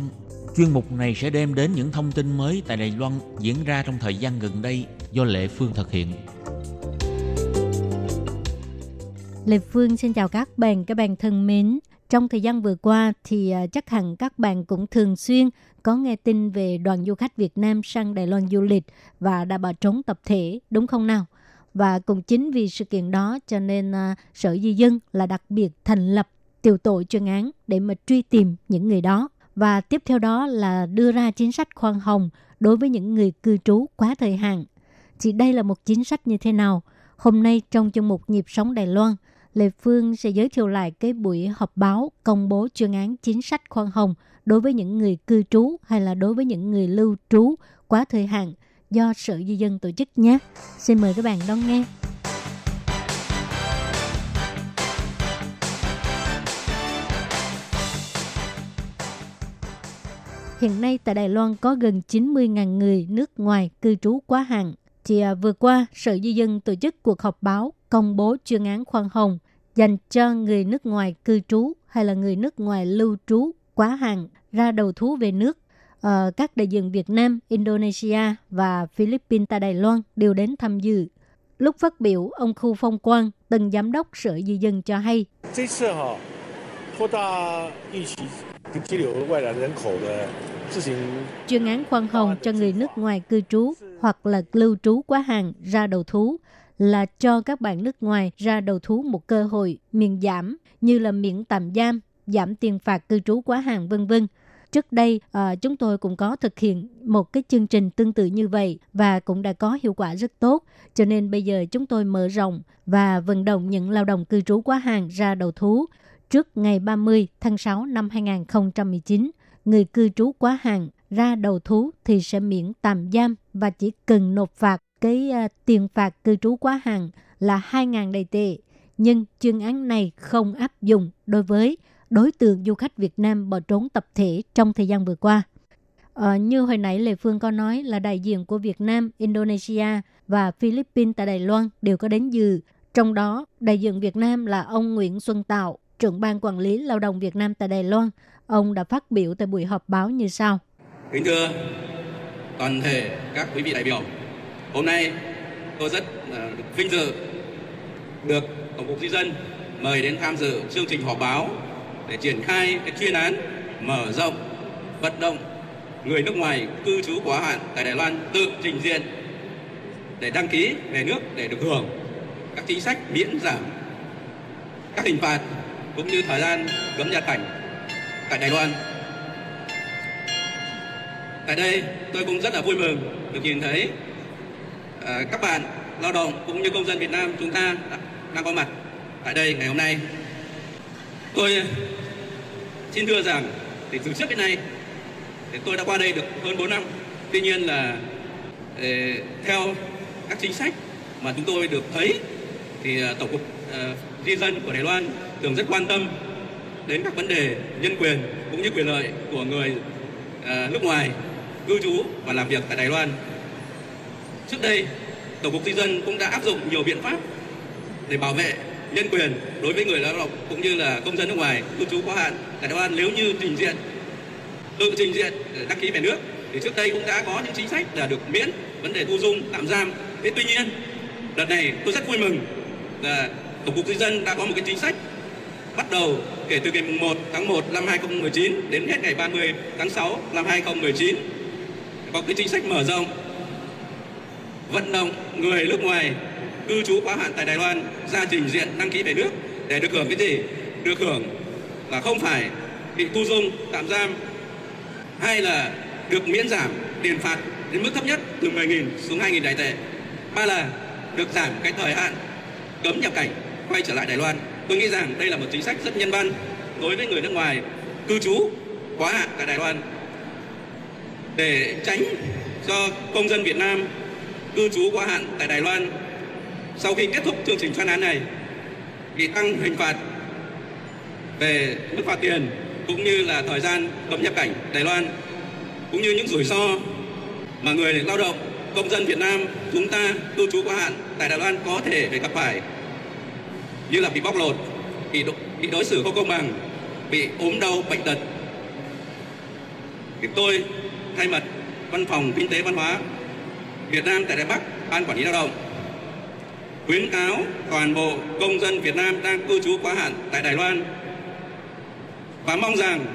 Chuyên mục này sẽ đem đến những thông tin mới tại Đài Loan diễn ra trong thời gian gần đây do Lệ Phương thực hiện. Lệ Phương xin chào các bạn, các bạn thân mến. Trong thời gian vừa qua thì chắc hẳn các bạn cũng thường xuyên có nghe tin về đoàn du khách Việt Nam sang Đài Loan du lịch và đã bỏ trốn tập thể, đúng không nào? Và cũng chính vì sự kiện đó cho nên uh, Sở Di Dân là đặc biệt thành lập tiểu tổ chuyên án để mà truy tìm những người đó. Và tiếp theo đó là đưa ra chính sách khoan hồng đối với những người cư trú quá thời hạn. Thì đây là một chính sách như thế nào? Hôm nay trong chương mục Nhịp sống Đài Loan, Lê Phương sẽ giới thiệu lại cái buổi họp báo công bố chuyên án chính sách khoan hồng đối với những người cư trú hay là đối với những người lưu trú quá thời hạn do Sở Di Dân tổ chức nhé. Xin mời các bạn đón nghe. Hiện nay tại Đài Loan có gần chín mươi nghìn người nước ngoài cư trú quá hạn. Thì vừa qua, Sở Di Dân tổ chức cuộc họp báo công bố chuyên án khoan hồng dành cho người nước ngoài cư trú hay là người nước ngoài lưu trú quá hạn ra đầu thú về nước. Ờ, các đại diện Việt Nam, Indonesia và Philippines tại Đài Loan đều đến tham dự. Lúc phát biểu, ông Khưu Phong Quang, từng giám đốc Sở Di Dân cho hay. Chuyên án khoan hồng cho người nước ngoài cư trú hoặc là lưu trú quá hạn ra đầu thú là cho các bạn nước ngoài ra đầu thú một cơ hội miễn giảm như là miễn tạm giam, giảm tiền phạt cư trú quá hạn vân vân. Trước đây, à, chúng tôi cũng có thực hiện một cái chương trình tương tự như vậy và cũng đã có hiệu quả rất tốt. Cho nên bây giờ chúng tôi mở rộng và vận động những lao động cư trú quá hạn ra đầu thú. Trước ngày ba mươi tháng sáu năm hai nghìn không trăm mười chín, người cư trú quá hạn ra đầu thú thì sẽ miễn tạm giam và chỉ cần nộp phạt cái à, tiền phạt cư trú quá hạn là hai nghìn Đài tệ. Nhưng chuyên án này không áp dụng đối với đối tượng du khách Việt Nam bỏ trốn tập thể trong thời gian vừa qua. Ờ, như hồi nãy Lê Phương có nói là đại diện của Việt Nam, Indonesia và Philippines tại Đài Loan đều có đến dự. Trong đó, đại diện Việt Nam là ông Nguyễn Xuân Tạo, trưởng ban quản lý lao động Việt Nam tại Đài Loan. Ông đã phát biểu tại buổi họp báo như sau. Kính thưa toàn thể các quý vị đại biểu, hôm nay tôi rất uh, vinh dự được Tổng cục Di dân mời đến tham dự chương trình họp báo để triển khai cái chuyên án mở rộng vận động người nước ngoài cư trú quá hạn tại Đài Loan tự trình diện để đăng ký về nước để được hưởng các chính sách miễn giảm các hình phạt cũng như thời gian cấm nhập cảnh tại Đài Loan. Tại đây tôi cũng rất là vui mừng được nhìn thấy uh, các bạn lao động cũng như công dân Việt Nam chúng ta đang có mặt tại đây ngày hôm nay. Tôi xin thưa rằng thì từ trước đến nay thì tôi đã qua đây được hơn bốn năm. Tuy nhiên là theo các chính sách mà chúng tôi được thấy thì Tổng cục Di dân của Đài Loan thường rất quan tâm đến các vấn đề nhân quyền cũng như quyền lợi của người nước ngoài cư trú và làm việc tại Đài Loan. Trước đây Tổng cục Di dân cũng đã áp dụng nhiều biện pháp để bảo vệ nhân quyền đối với người lao động cũng như là công dân nước ngoài cư trú quá hạn tại Đài Loan nếu như trình diện tự trình diện đăng ký về nước thì trước đây cũng đã có những chính sách là được miễn vấn đề thu dung tạm giam. Thế tuy nhiên đợt này tôi rất vui mừng là Tổng cục Di dân đã có một cái chính sách bắt đầu kể từ ngày mùng một tháng một năm hai nghìn không trăm mười chín đến hết ngày ba mươi tháng sáu năm hai nghìn không trăm mười chín có cái chính sách mở rộng vận động người nước ngoài cư trú quá hạn tại Đài Loan ra trình diện đăng ký về nước để được hưởng cái gì? Được hưởng là không phải bị thu dung tạm giam hay là được miễn giảm tiền phạt đến mức thấp nhất từ mười nghìn xuống hai nghìn Đài tệ. Ba là được giảm cái thời hạn cấm nhập cảnh quay trở lại Đài Loan. Tôi nghĩ rằng đây là một chính sách rất nhân văn đối với người nước ngoài cư trú quá hạn tại Đài Loan để tránh cho công dân Việt Nam cư trú quá hạn tại Đài Loan sau khi kết thúc chương trình chuyên án này bị tăng hình phạt về mức phạt tiền cũng như là thời gian cấm nhập cảnh Đài Loan cũng như những rủi ro mà người lao động công dân Việt Nam chúng ta cư trú quá hạn tại Đài Loan có thể phải gặp phải như là bị bóc lột, bị đối xử không công bằng, bị ốm đau bệnh tật. Thì tôi thay mặt Văn phòng Kinh tế Văn hóa Việt Nam tại Đài Bắc, Ban Quản lý Lao động khuyến cáo toàn bộ công dân Việt Nam đang cư trú quá hạn tại Đài Loan và mong rằng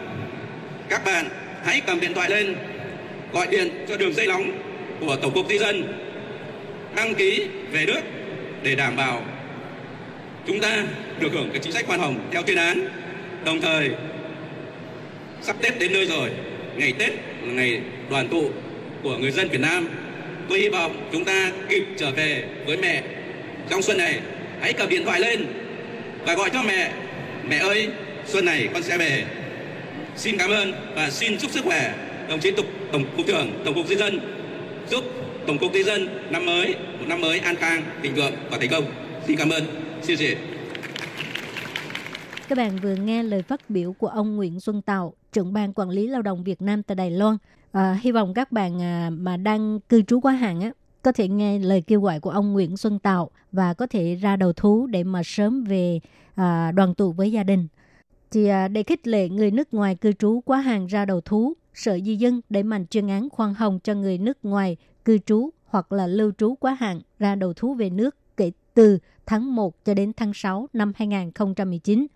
các bạn hãy cầm điện thoại lên gọi điện cho đường dây nóng của Tổng cục Di dân đăng ký về nước để đảm bảo chúng ta được hưởng cái chính sách khoan hồng theo tuyên án. Đồng thời sắp Tết đến nơi rồi, ngày Tết là ngày đoàn tụ của người dân Việt Nam. Tôi hy vọng chúng ta kịp trở về với mẹ trong xuân này. Hãy cầm điện thoại lên và gọi cho mẹ: mẹ ơi, xuân này con sẽ về. Xin cảm ơn và xin chúc sức khỏe đồng chí Tổng cục trưởng Tổng cục Di dân, giúp Tổng cục Di dân năm mới, một năm mới an khang, thịnh vượng và thành công. Xin cảm ơn. Xin chào. Các bạn vừa nghe lời phát biểu của ông Nguyễn Xuân Tạo, trưởng ban quản lý lao động Việt Nam tại Đài Loan. À, hy vọng các bạn à, mà đang cư trú quá hạn á, có thể nghe lời kêu gọi của ông Nguyễn Xuân Tạo và có thể ra đầu thú để mà sớm về à, đoàn tụ với gia đình. Thì à, để khích lệ người nước ngoài cư trú quá hạn ra đầu thú, Sở Di dân đẩy mạnh chuyên án khoan hồng cho người nước ngoài cư trú hoặc là lưu trú quá hạn ra đầu thú về nước kể từ tháng một cho đến tháng sáu năm hai không một chín.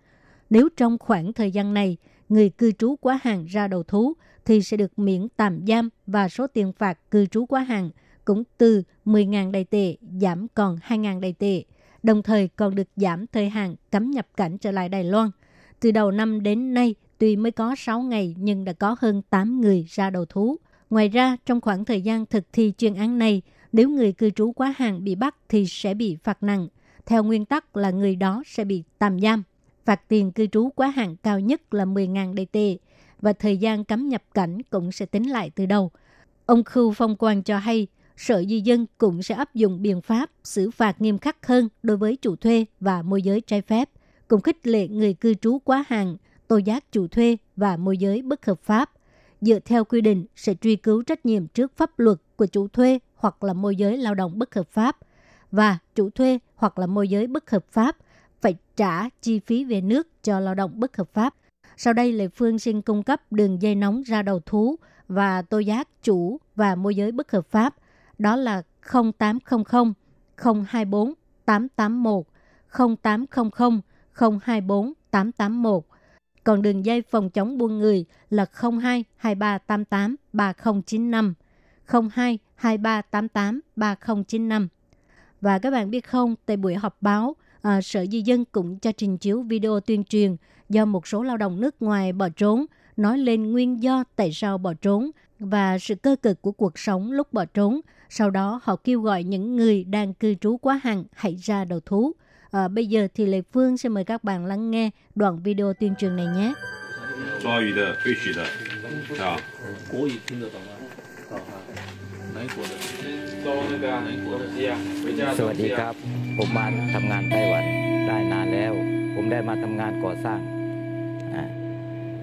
Nếu trong khoảng thời gian này, người cư trú quá hạn ra đầu thú thì sẽ được miễn tạm giam và số tiền phạt cư trú quá hạn cũng từ mười nghìn Đài tệ giảm còn hai nghìn Đài tệ, đồng thời còn được giảm thời hạn cấm nhập cảnh trở lại Đài Loan. Từ đầu năm đến nay, tuy mới có sáu ngày nhưng đã có hơn tám người ra đầu thú. Ngoài ra, trong khoảng thời gian thực thi chuyên án này, nếu người cư trú quá hạn bị bắt thì sẽ bị phạt nặng. Theo nguyên tắc là người đó sẽ bị tạm giam. Phạt tiền cư trú quá hạn cao nhất là mười nghìn Đài tệ và thời gian cấm nhập cảnh cũng sẽ tính lại từ đầu. Ông Khưu Phong Quang cho hay, Sở Di dân cũng sẽ áp dụng biện pháp xử phạt nghiêm khắc hơn đối với chủ thuê và môi giới trái phép, cùng khích lệ người cư trú quá hạn, tố giác chủ thuê và môi giới bất hợp pháp. Dựa theo quy định, sẽ truy cứu trách nhiệm trước pháp luật của chủ thuê hoặc là môi giới lao động bất hợp pháp, và chủ thuê hoặc là môi giới bất hợp pháp phải trả chi phí về nước cho lao động bất hợp pháp. Sau đây, Lê Phương xin cung cấp đường dây nóng ra đầu thú và tố giác chủ và môi giới bất hợp pháp. Đó là không tám không không không hai bốn tám tám một, không tám không không không hai bốn tám tám một. Còn đường dây phòng chống buôn người là không hai hai ba tám tám ba không chín năm, không hai hai ba tám tám ba không chín năm. Và các bạn biết không, tại buổi họp báo, à, Sở Di dân cũng cho trình chiếu video tuyên truyền do một số lao động nước ngoài bỏ trốn, nói lên nguyên do tại sao bỏ trốn và sự cơ cực của cuộc sống lúc bỏ trốn. Sau đó họ kêu gọi những người đang cư trú quá hạn hãy ra đầu thú. À, bây giờ thì Lê Phương sẽ mời các bạn lắng nghe đoạn video tuyên truyền này nhé.สวัสดีครับผมมาทำงานไต้หวันได้นานแล้วผมได้มาทำงานก่อสร้าง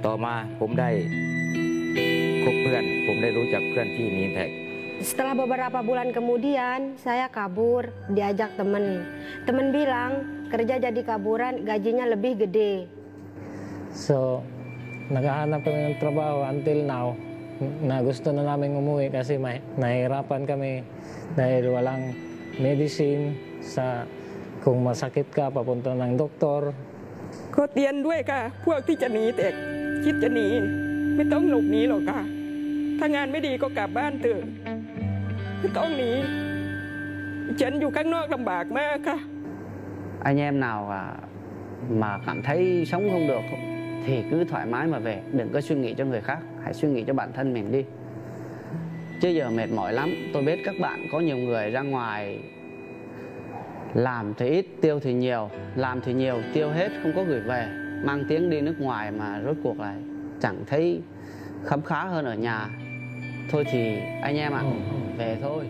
ต่อมาผมได้คบเพื่อนผมได้รู้จักเพื่อนที่มีแท็ก Setelah beberapa bulan kemudian saya kabur diajak teman teman bilang kerja jadi kaburan gajinya lebih gede so naghahanap kami ng trabaho until now na gusto na namin umuwi kasi may, nahihirapan kami dahil walang medicine sa kung masakit ka papunta ng doktor. Ko tiyan due ka, พวกที่จะหนีแต่คิดจะหนีไม่ต้องหลบหนีหรอกค่ะถ้างานไม่ดีก็กลับบ้านเถอะไม่ต้องหนีฉันอยู่ข้างนอกลำบากมากค่ะ Anh em nào mà cảm thấy sống không được thì cứ thoải mái mà về, đừng có suy nghĩ cho người khác, hãy suy nghĩ cho bản thân mình đi. Chứ giờ mệt mỏi lắm, tôi biết các bạn có nhiều người ra ngoài làm thì ít, tiêu thì nhiều, làm thì nhiều, tiêu hết không có gửi về, mang tiếng đi nước ngoài mà rốt cuộc lại chẳng thấy khấm khá hơn ở nhà. Thôi thì anh em ạ, về thôi.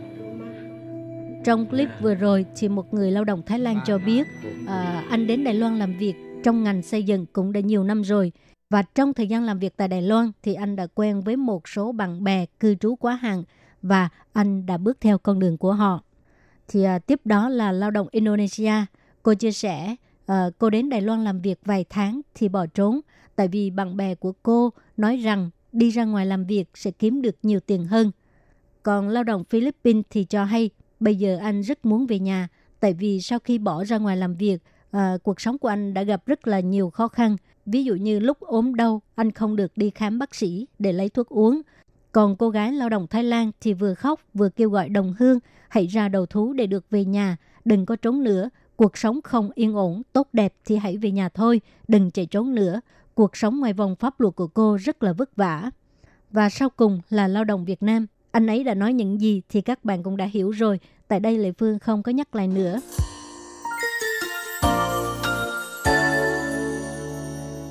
Trong clip vừa rồi thì một người lao động Thái Lan cho biết à, anh đến Đài Loan làm việc trong ngành xây dựng cũng đã nhiều năm rồi. Và trong thời gian làm việc tại Đài Loan thì anh đã quen với một số bạn bè cư trú quá hạn và anh đã bước theo con đường của họ. Thì à, tiếp đó là lao động Indonesia. Cô chia sẻ à, cô đến Đài Loan làm việc vài tháng thì bỏ trốn. tại vì bạn bè của cô nói rằng đi ra ngoài làm việc sẽ kiếm được nhiều tiền hơn. Còn lao động Philippines thì cho hay, bây giờ anh rất muốn về nhà, tại vì sau khi bỏ ra ngoài làm việc, à, cuộc sống của anh đã gặp rất là nhiều khó khăn. Ví dụ như lúc ốm đau, anh không được đi khám bác sĩ để lấy thuốc uống. Còn cô gái lao động Thái Lan thì vừa khóc vừa kêu gọi đồng hương hãy ra đầu thú để được về nhà, đừng có trốn nữa. Cuộc sống không yên ổn, tốt đẹp thì hãy về nhà thôi, đừng chạy trốn nữa. Cuộc sống ngoài vòng pháp luật của cô rất là vất vả. Và sau cùng là lao động Việt Nam. Anh ấy đã nói những gì thì các bạn cũng đã hiểu rồi. Tại đây Lệ Phương không có nhắc lại nữa.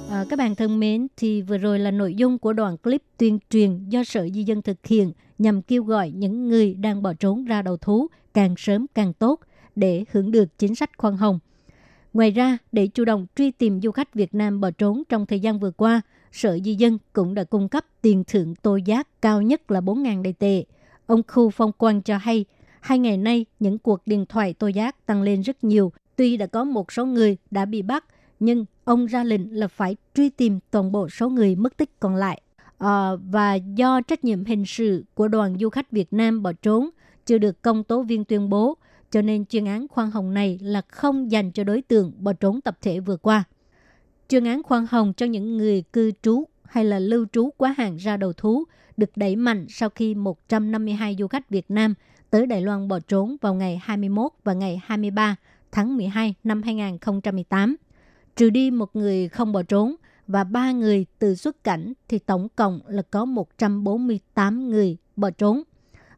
À, các bạn thân mến, thì vừa rồi là nội dung của đoạn clip tuyên truyền do Sở Di dân thực hiện nhằm kêu gọi những người đang bỏ trốn ra đầu thú càng sớm càng tốt để hưởng được chính sách khoan hồng. Ngoài ra, để chủ động truy tìm du khách Việt Nam bỏ trốn trong thời gian vừa qua, Sở Di dân cũng đã cung cấp tiền thưởng tô giác cao nhất là bốn nghìn đài tệ. Ông Khưu Phong Quang cho hay, hai ngày nay những cuộc điện thoại tô giác tăng lên rất nhiều. Tuy đã có một số người đã bị bắt, nhưng ông ra lệnh là phải truy tìm toàn bộ số người mất tích còn lại. À, và do trách nhiệm hình sự của đoàn du khách Việt Nam bỏ trốn chưa được công tố viên tuyên bố, cho nên chuyên án khoan hồng này là không dành cho đối tượng bỏ trốn tập thể vừa qua. Chuyên án khoan hồng cho những người cư trú hay là lưu trú quá hạn ra đầu thú được đẩy mạnh sau khi một trăm năm mươi hai du khách Việt Nam tới Đài Loan bỏ trốn vào ngày hai mươi mốt và ngày hai mươi ba tháng mười hai năm hai nghìn không trăm mười tám. Trừ đi một người không bỏ trốn và ba người từ xuất cảnh thì tổng cộng là có một trăm bốn mươi tám người bỏ trốn.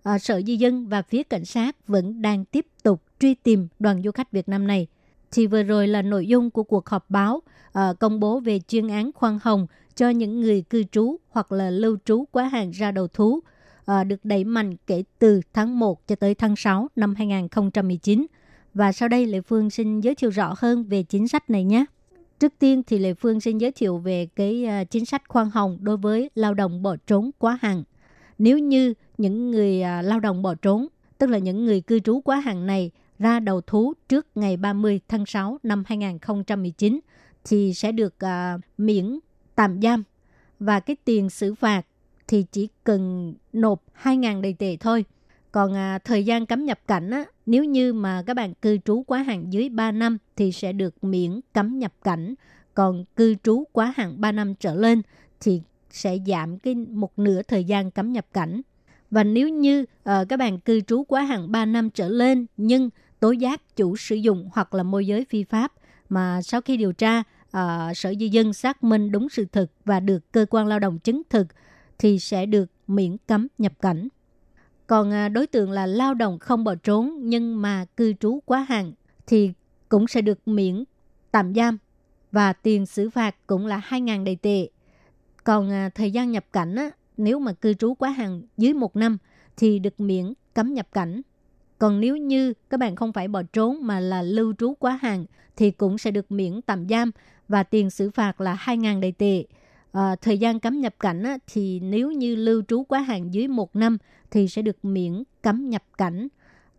À, Sở Di dân và phía cảnh sát vẫn đang tiếp tục truy tìm đoàn du khách Việt Nam này. Thì vừa rồi là nội dung của cuộc họp báo à, công bố về chuyên án khoan hồng cho những người cư trú hoặc là lưu trú quá hạn ra đầu thú à, được đẩy mạnh kể từ tháng một cho tới tháng sáu năm hai nghìn không trăm mười chín. Và sau đây Lệ Phương xin giới thiệu rõ hơn về chính sách này nhé. Trước tiên thì Lệ Phương xin giới thiệu về cái chính sách khoan hồng đối với lao động bỏ trốn quá hạn. Nếu như những người lao động bỏ trốn, tức là những người cư trú quá hạn này ra đầu thú trước ngày ba mươi tháng sáu năm hai nghìn không trăm mười chín thì sẽ được uh, miễn tạm giam. Và cái tiền xử phạt thì chỉ cần nộp hai nghìn đài tệ thôi. Còn uh, thời gian cấm nhập cảnh, á, nếu như mà các bạn cư trú quá hạn dưới ba năm thì sẽ được miễn cấm nhập cảnh. Còn cư trú quá hạn ba năm trở lên thì sẽ giảm cái một nửa thời gian cấm nhập cảnh. Và nếu như uh, các bạn cư trú quá hạn ba năm trở lên nhưng tố giác chủ sử dụng hoặc là môi giới phi pháp mà sau khi điều tra uh, Sở Di dân xác minh đúng sự thật và được cơ quan lao động chứng thực thì sẽ được miễn cấm nhập cảnh. Còn uh, đối tượng là lao động không bỏ trốn nhưng mà cư trú quá hạn thì cũng sẽ được miễn tạm giam và tiền xử phạt cũng là hai nghìn đài tệ. Còn à, thời gian nhập cảnh, á, nếu mà cư trú quá hạn dưới một năm thì được miễn cấm nhập cảnh. Còn nếu như các bạn không phải bỏ trốn mà là lưu trú quá hạn thì cũng sẽ được miễn tạm giam và tiền xử phạt là hai nghìn đài tệ. À, thời gian cấm nhập cảnh á, thì nếu như lưu trú quá hạn dưới một năm thì sẽ được miễn cấm nhập cảnh.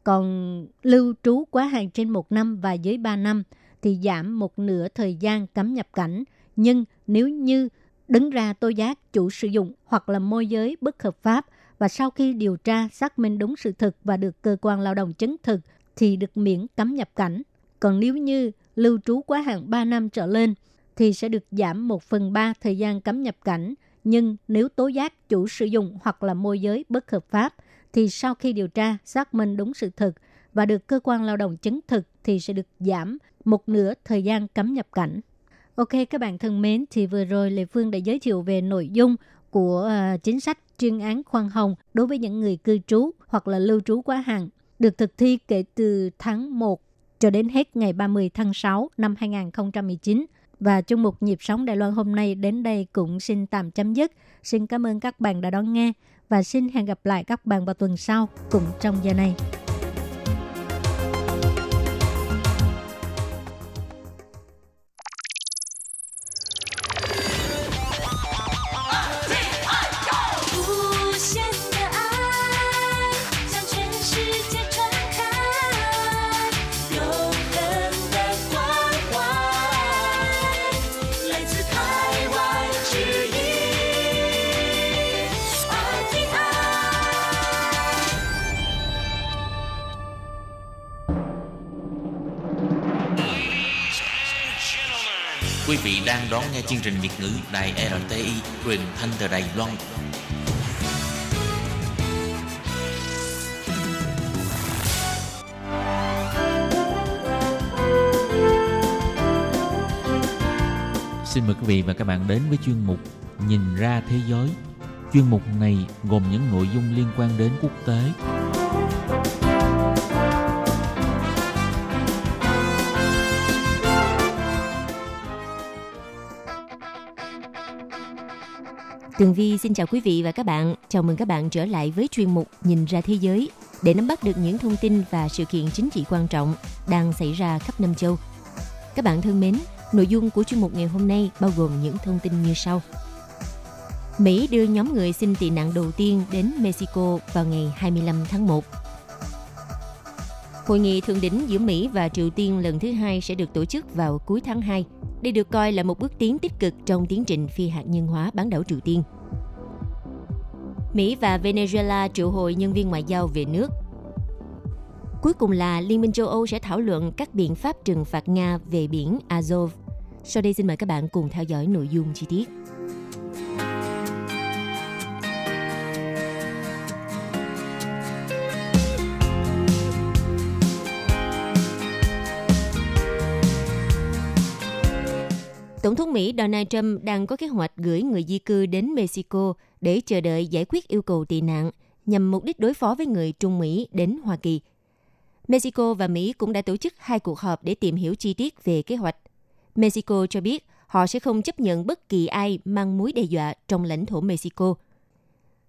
Còn lưu trú quá hạn trên một năm và dưới ba năm thì giảm một nửa thời gian cấm nhập cảnh. Nhưng nếu như đứng ra tố giác chủ sử dụng hoặc là môi giới bất hợp pháp và sau khi điều tra xác minh đúng sự thật và được cơ quan lao động chứng thực thì được miễn cấm nhập cảnh. Còn nếu như lưu trú quá hạn ba năm trở lên thì sẽ được giảm một phần ba thời gian cấm nhập cảnh. Nhưng nếu tố giác chủ sử dụng hoặc là môi giới bất hợp pháp thì sau khi điều tra xác minh đúng sự thật và được cơ quan lao động chứng thực thì sẽ được giảm một nửa thời gian cấm nhập cảnh. Ok các bạn thân mến, thì vừa rồi Lê Phương đã giới thiệu về nội dung của uh, chính sách chuyên án khoan hồng đối với những người cư trú hoặc là lưu trú quá hạn, được thực thi kể từ tháng một cho đến hết ngày ba mươi tháng sáu năm hai nghìn không trăm mười chín. Và chương mục Nhịp sống Đài Loan hôm nay đến đây cũng xin tạm chấm dứt. Xin cảm ơn các bạn đã đón nghe và xin hẹn gặp lại các bạn vào tuần sau cũng trong giờ này. Why? Quý vị đang đón nghe chương trình Việt ngữ Đài rờ tê i truyền thanh từ Đài Loan. Xin mời quý vị và các bạn đến với chuyên mục Nhìn ra thế giới. Chuyên mục này gồm những nội dung liên quan đến quốc tế. Tường Vi xin chào quý vị và các bạn. Chào mừng các bạn trở lại với chuyên mục Nhìn ra thế giới để nắm bắt được những thông tin và sự kiện chính trị quan trọng đang xảy ra khắp năm châu. Các bạn thân mến, nội dung của chuyên mục ngày hôm nay bao gồm những thông tin như sau. Mỹ đưa nhóm người xin tị nạn đầu tiên đến Mexico vào ngày hai mươi lăm tháng một. Hội nghị thượng đỉnh giữa Mỹ và Triều Tiên lần thứ hai sẽ được tổ chức vào cuối tháng hai. Đây được coi là một bước tiến tích cực trong tiến trình phi hạt nhân hóa bán đảo Triều Tiên. Mỹ và Venezuela triệu hồi nhân viên ngoại giao về nước. Cuối cùng là Liên minh châu Âu sẽ thảo luận các biện pháp trừng phạt Nga về biển Azov. Sau đây xin mời các bạn cùng theo dõi nội dung chi tiết. Tổng thống Mỹ Donald Trump đang có kế hoạch gửi người di cư đến Mexico để chờ đợi giải quyết yêu cầu tị nạn nhằm mục đích đối phó với người Trung Mỹ đến Hoa Kỳ. Mexico và Mỹ cũng đã tổ chức hai cuộc họp để tìm hiểu chi tiết về kế hoạch. Mexico cho biết họ sẽ không chấp nhận bất kỳ ai mang mối đe dọa trong lãnh thổ Mexico.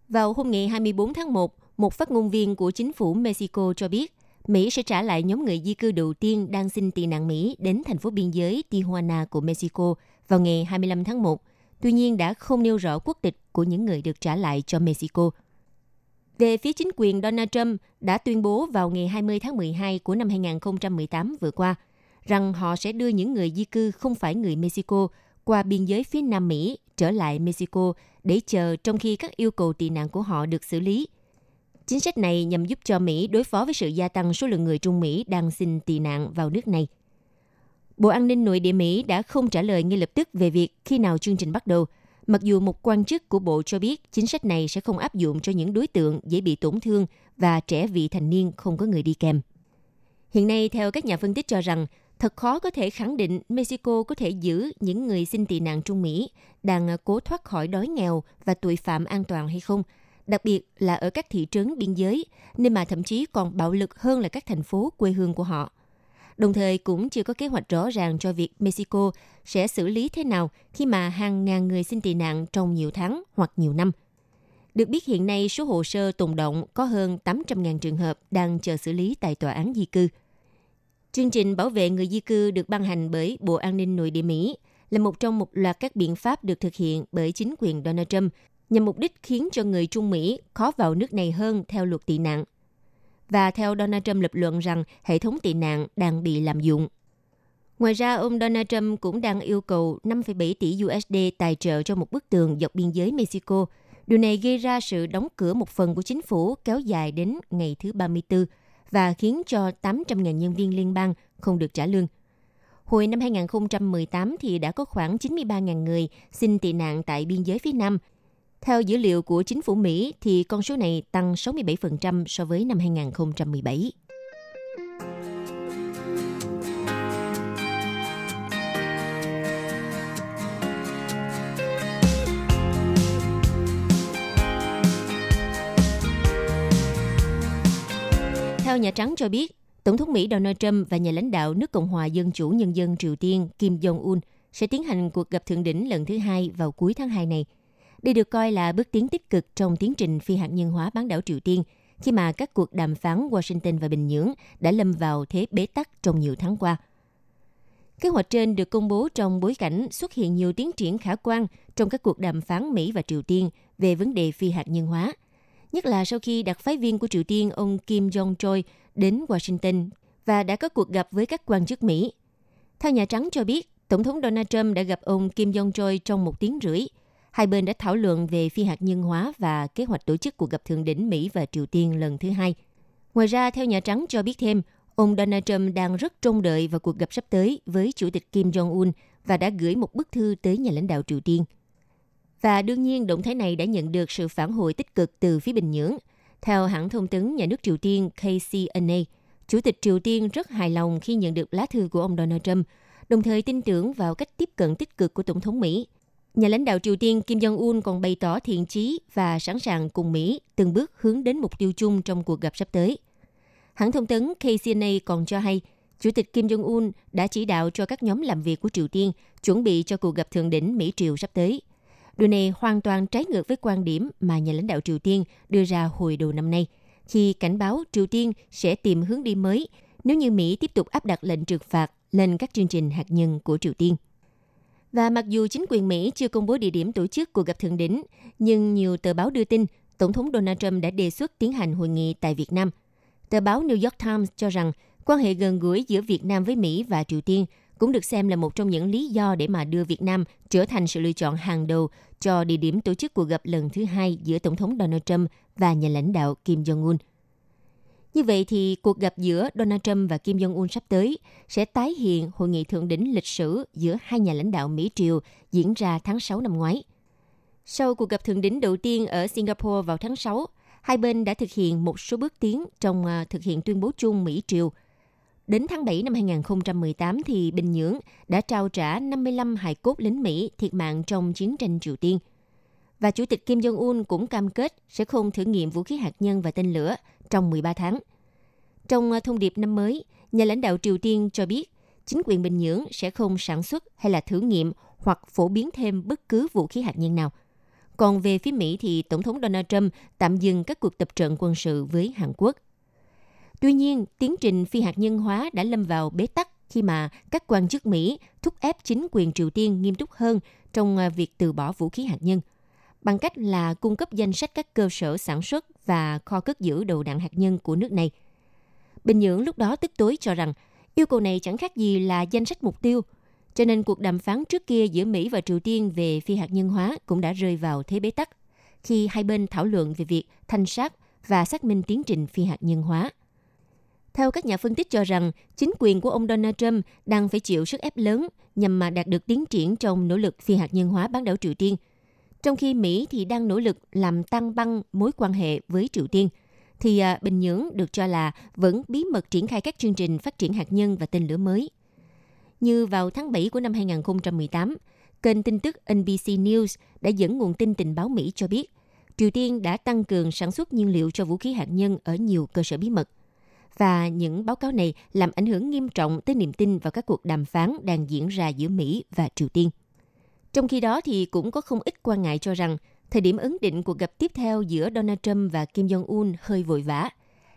Vào hôm ngày hai mươi bốn tháng một, một phát ngôn viên của chính phủ Mexico cho biết Mỹ sẽ trả lại nhóm người di cư đầu tiên đang xin tị nạn Mỹ đến thành phố biên giới Tijuana của Mexico vào ngày hai mươi lăm tháng một, tuy nhiên đã không nêu rõ quốc tịch của những người được trả lại cho Mexico. Về phía chính quyền, Donald Trump đã tuyên bố vào ngày hai mươi tháng mười hai của năm hai không một tám vừa qua rằng họ sẽ đưa những người di cư không phải người Mexico qua biên giới phía Nam Mỹ trở lại Mexico để chờ trong khi các yêu cầu tị nạn của họ được xử lý. Chính sách này nhằm giúp cho Mỹ đối phó với sự gia tăng số lượng người Trung Mỹ đang xin tị nạn vào nước này. Bộ An ninh Nội địa Mỹ đã không trả lời ngay lập tức về việc khi nào chương trình bắt đầu, mặc dù một quan chức của Bộ cho biết chính sách này sẽ không áp dụng cho những đối tượng dễ bị tổn thương và trẻ vị thành niên không có người đi kèm. Hiện nay, theo các nhà phân tích cho rằng, thật khó có thể khẳng định Mexico có thể giữ những người xin tị nạn Trung Mỹ đang cố thoát khỏi đói nghèo và tội phạm an toàn hay không, đặc biệt là ở các thị trấn biên giới, nên mà thậm chí còn bạo lực hơn là các thành phố quê hương của họ. Đồng thời cũng chưa có kế hoạch rõ ràng cho việc Mexico sẽ xử lý thế nào khi mà hàng ngàn người xin tị nạn trong nhiều tháng hoặc nhiều năm. Được biết hiện nay số hồ sơ tồn đọng có hơn tám trăm nghìn trường hợp đang chờ xử lý tại tòa án di cư. Chương trình bảo vệ người di cư được ban hành bởi Bộ An ninh Nội địa Mỹ là một trong một loạt các biện pháp được thực hiện bởi chính quyền Donald Trump nhằm mục đích khiến cho người Trung Mỹ khó vào nước này hơn theo luật tị nạn. Và theo Donald Trump lập luận rằng hệ thống tị nạn đang bị lạm dụng. Ngoài ra, ông Donald Trump cũng đang yêu cầu năm phẩy bảy tỷ đô la tài trợ cho một bức tường dọc biên giới Mexico. Điều này gây ra sự đóng cửa một phần của chính phủ kéo dài đến ngày thứ ba mươi tư và khiến cho tám trăm nghìn nhân viên liên bang không được trả lương. Hồi năm hai không một tám thì đã có khoảng chín mươi ba nghìn người xin tị nạn tại biên giới phía Nam. Theo dữ liệu của chính phủ Mỹ, thì con số này tăng sáu mươi bảy phần trăm so với năm hai không một bảy. Theo Nhà Trắng cho biết, Tổng thống Mỹ Donald Trump và nhà lãnh đạo nước Cộng hòa Dân chủ Nhân dân Triều Tiên Kim Jong-un sẽ tiến hành cuộc gặp thượng đỉnh lần thứ hai vào cuối tháng hai này. Đây được coi là bước tiến tích cực trong tiến trình phi hạt nhân hóa bán đảo Triều Tiên khi mà các cuộc đàm phán Washington và Bình Nhưỡng đã lâm vào thế bế tắc trong nhiều tháng qua. Kế hoạch trên được công bố trong bối cảnh xuất hiện nhiều tiến triển khả quan trong các cuộc đàm phán Mỹ và Triều Tiên về vấn đề phi hạt nhân hóa, nhất là sau khi đặc phái viên của Triều Tiên ông Kim Jong-choi đến Washington và đã có cuộc gặp với các quan chức Mỹ. Theo Nhà Trắng cho biết, Tổng thống Donald Trump đã gặp ông Kim Jong-choi trong một tiếng rưỡi. Hai bên đã thảo luận về phi hạt nhân hóa và kế hoạch tổ chức cuộc gặp thượng đỉnh Mỹ và Triều Tiên lần thứ hai. Ngoài ra, theo Nhà Trắng cho biết thêm, ông Donald Trump đang rất trông đợi vào cuộc gặp sắp tới với Chủ tịch Kim Jong-un và đã gửi một bức thư tới nhà lãnh đạo Triều Tiên. Và đương nhiên, động thái này đã nhận được sự phản hồi tích cực từ phía Bình Nhưỡng. Theo hãng thông tấn nhà nước Triều Tiên K C N A, Chủ tịch Triều Tiên rất hài lòng khi nhận được lá thư của ông Donald Trump, đồng thời tin tưởng vào cách tiếp cận tích cực của Tổng thống Mỹ. Nhà lãnh đạo Triều Tiên Kim Jong-un còn bày tỏ thiện chí và sẵn sàng cùng Mỹ từng bước hướng đến mục tiêu chung trong cuộc gặp sắp tới. Hãng thông tấn K C N A còn cho hay, Chủ tịch Kim Jong-un đã chỉ đạo cho các nhóm làm việc của Triều Tiên chuẩn bị cho cuộc gặp thượng đỉnh Mỹ-Triều sắp tới. Điều này hoàn toàn trái ngược với quan điểm mà nhà lãnh đạo Triều Tiên đưa ra hồi đầu năm nay, khi cảnh báo Triều Tiên sẽ tìm hướng đi mới nếu như Mỹ tiếp tục áp đặt lệnh trừng phạt lên các chương trình hạt nhân của Triều Tiên. Và mặc dù chính quyền Mỹ chưa công bố địa điểm tổ chức cuộc gặp thượng đỉnh, nhưng nhiều tờ báo đưa tin Tổng thống Donald Trump đã đề xuất tiến hành hội nghị tại Việt Nam. Tờ báo New York Times cho rằng quan hệ gần gũi giữa Việt Nam với Mỹ và Triều Tiên cũng được xem là một trong những lý do để mà đưa Việt Nam trở thành sự lựa chọn hàng đầu cho địa điểm tổ chức cuộc gặp lần thứ hai giữa Tổng thống Donald Trump và nhà lãnh đạo Kim Jong-un. Như vậy thì cuộc gặp giữa Donald Trump và Kim Jong-un sắp tới sẽ tái hiện hội nghị thượng đỉnh lịch sử giữa hai nhà lãnh đạo Mỹ-Triều diễn ra tháng sáu năm ngoái. Sau cuộc gặp thượng đỉnh đầu tiên ở Singapore vào tháng sáu, hai bên đã thực hiện một số bước tiến trong thực hiện tuyên bố chung Mỹ-Triều. Đến tháng bảy năm hai không một tám, thì Bình Nhưỡng đã trao trả năm mươi lăm hài cốt lính Mỹ thiệt mạng trong chiến tranh Triều Tiên. Và Chủ tịch Kim Jong-un cũng cam kết sẽ không thử nghiệm vũ khí hạt nhân và tên lửa trong mười ba tháng. Trong thông điệp năm mới, nhà lãnh đạo Triều Tiên cho biết chính quyền Bình Nhưỡng sẽ không sản xuất hay là thử nghiệm hoặc phổ biến thêm bất cứ vũ khí hạt nhân nào. Còn về phía Mỹ thì Tổng thống Donald Trump tạm dừng các cuộc tập trận quân sự với Hàn Quốc. Tuy nhiên, tiến trình phi hạt nhân hóa đã lâm vào bế tắc khi mà các quan chức Mỹ thúc ép chính quyền Triều Tiên nghiêm túc hơn trong việc từ bỏ vũ khí hạt nhân, bằng cách là cung cấp danh sách các cơ sở sản xuất và kho cất giữ đầu đạn hạt nhân của nước này. Bình Nhưỡng lúc đó tức tối cho rằng yêu cầu này chẳng khác gì là danh sách mục tiêu, cho nên cuộc đàm phán trước kia giữa Mỹ và Triều Tiên về phi hạt nhân hóa cũng đã rơi vào thế bế tắc, khi hai bên thảo luận về việc thanh sát và xác minh tiến trình phi hạt nhân hóa. Theo các nhà phân tích cho rằng, chính quyền của ông Donald Trump đang phải chịu sức ép lớn nhằm mà đạt được tiến triển trong nỗ lực phi hạt nhân hóa bán đảo Triều Tiên, trong khi Mỹ thì đang nỗ lực làm tăng băng mối quan hệ với Triều Tiên, thì Bình Nhưỡng được cho là vẫn bí mật triển khai các chương trình phát triển hạt nhân và tên lửa mới. Như vào tháng bảy của năm hai không một tám, kênh tin tức N B C News đã dẫn nguồn tin tình báo Mỹ cho biết Triều Tiên đã tăng cường sản xuất nhiên liệu cho vũ khí hạt nhân ở nhiều cơ sở bí mật. Và những báo cáo này làm ảnh hưởng nghiêm trọng tới niềm tin vào các cuộc đàm phán đang diễn ra giữa Mỹ và Triều Tiên. Trong khi đó thì cũng có không ít quan ngại cho rằng thời điểm ấn định cuộc gặp tiếp theo giữa Donald Trump và Kim Jong-un hơi vội vã,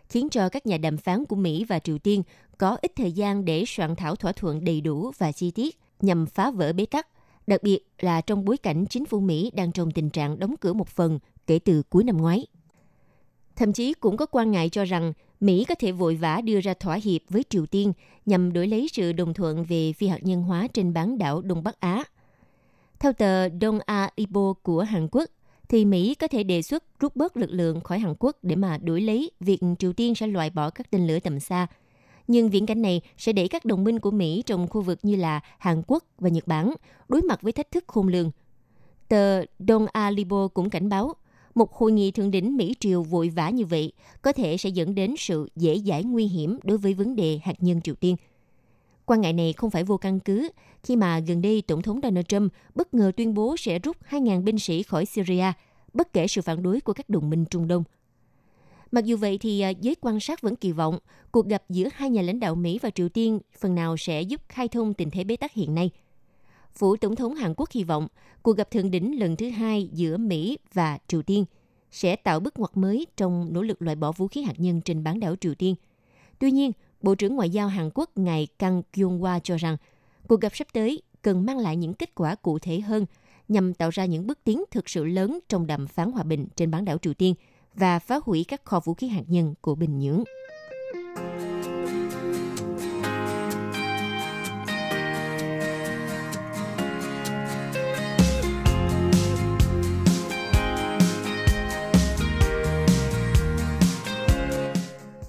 khiến cho các nhà đàm phán của Mỹ và Triều Tiên có ít thời gian để soạn thảo thỏa thuận đầy đủ và chi tiết nhằm phá vỡ bế tắc, đặc biệt là trong bối cảnh chính phủ Mỹ đang trong tình trạng đóng cửa một phần kể từ cuối năm ngoái. Thậm chí cũng có quan ngại cho rằng Mỹ có thể vội vã đưa ra thỏa hiệp với Triều Tiên nhằm đổi lấy sự đồng thuận về phi hạt nhân hóa trên bán đảo Đông Bắc Á. Theo tờ Dong-a Ilbo của Hàn Quốc, thì Mỹ có thể đề xuất rút bớt lực lượng khỏi Hàn Quốc để mà đổi lấy việc Triều Tiên sẽ loại bỏ các tên lửa tầm xa. Nhưng viễn cảnh này sẽ đẩy các đồng minh của Mỹ trong khu vực như là Hàn Quốc và Nhật Bản đối mặt với thách thức khôn lường. Tờ Dong-a Ilbo cũng cảnh báo, một hội nghị thượng đỉnh Mỹ-Triều vội vã như vậy có thể sẽ dẫn đến sự dễ dãi nguy hiểm đối với vấn đề hạt nhân Triều Tiên. Quan ngại này không phải vô căn cứ khi mà gần đây Tổng thống Donald Trump bất ngờ tuyên bố sẽ rút hai nghìn binh sĩ khỏi Syria, bất kể sự phản đối của các đồng minh Trung Đông. Mặc dù vậy thì giới quan sát vẫn kỳ vọng cuộc gặp giữa hai nhà lãnh đạo Mỹ và Triều Tiên phần nào sẽ giúp khai thông tình thế bế tắc hiện nay. Phủ Tổng thống Hàn Quốc hy vọng cuộc gặp thượng đỉnh lần thứ hai giữa Mỹ và Triều Tiên sẽ tạo bước ngoặt mới trong nỗ lực loại bỏ vũ khí hạt nhân trên bán đảo Triều Tiên. Tuy nhiên, Bộ trưởng Ngoại giao Hàn Quốc ngài Kang Kyung-wa cho rằng cuộc gặp sắp tới cần mang lại những kết quả cụ thể hơn nhằm tạo ra những bước tiến thực sự lớn trong đàm phán hòa bình trên bán đảo Triều Tiên và phá hủy các kho vũ khí hạt nhân của Bình Nhưỡng.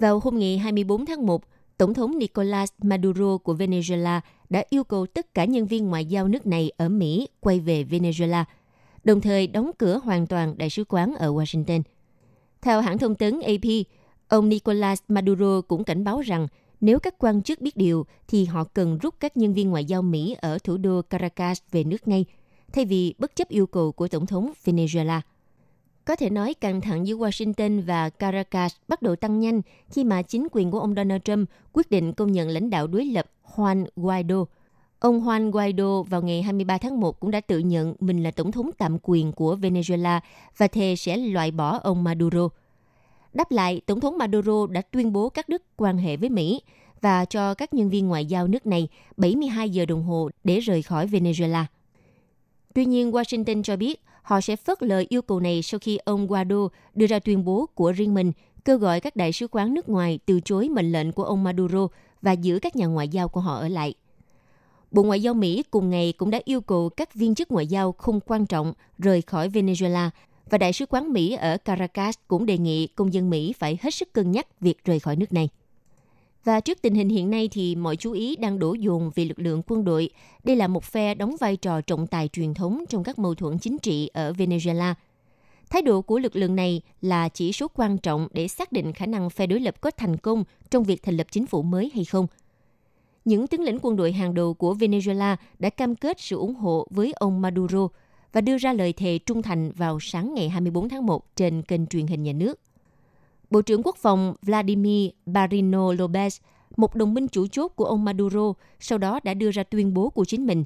Vào hôm ngày hai mươi tư tháng một, Tổng thống Nicolás Maduro của Venezuela đã yêu cầu tất cả nhân viên ngoại giao nước này ở Mỹ quay về Venezuela, đồng thời đóng cửa hoàn toàn đại sứ quán ở Washington. Theo hãng thông tấn A P, ông Nicolás Maduro cũng cảnh báo rằng nếu các quan chức biết điều thì họ cần rút các nhân viên ngoại giao Mỹ ở thủ đô Caracas về nước ngay, thay vì bất chấp yêu cầu của Tổng thống Venezuela. Có thể nói căng thẳng giữa Washington và Caracas bắt đầu tăng nhanh khi mà chính quyền của ông Donald Trump quyết định công nhận lãnh đạo đối lập Juan Guaido. Ông Juan Guaido vào ngày hai mươi ba tháng một cũng đã tự nhận mình là tổng thống tạm quyền của Venezuela và thề sẽ loại bỏ ông Maduro. Đáp lại, Tổng thống Maduro đã tuyên bố cắt đứt quan hệ với Mỹ và cho các nhân viên ngoại giao nước này bảy mươi hai giờ đồng hồ để rời khỏi Venezuela. Tuy nhiên, Washington cho biết họ sẽ phớt lờ yêu cầu này sau khi ông Guaido đưa ra tuyên bố của riêng mình kêu gọi các đại sứ quán nước ngoài từ chối mệnh lệnh của ông Maduro và giữ các nhà ngoại giao của họ ở lại. Bộ Ngoại giao Mỹ cùng ngày cũng đã yêu cầu các viên chức ngoại giao không quan trọng rời khỏi Venezuela và đại sứ quán Mỹ ở Caracas cũng đề nghị công dân Mỹ phải hết sức cân nhắc việc rời khỏi nước này. Và trước tình hình hiện nay thì mọi chú ý đang đổ dồn về lực lượng quân đội. Đây là một phe đóng vai trò trọng tài truyền thống trong các mâu thuẫn chính trị ở Venezuela. Thái độ của lực lượng này là chỉ số quan trọng để xác định khả năng phe đối lập có thành công trong việc thành lập chính phủ mới hay không. Những tướng lĩnh quân đội hàng đầu của Venezuela đã cam kết sự ủng hộ với ông Maduro và đưa ra lời thề trung thành vào sáng ngày hai mươi bốn tháng một trên kênh truyền hình nhà nước. Bộ trưởng Quốc phòng Vladimir Barino Lopez, một đồng minh chủ chốt của ông Maduro, sau đó đã đưa ra tuyên bố của chính mình.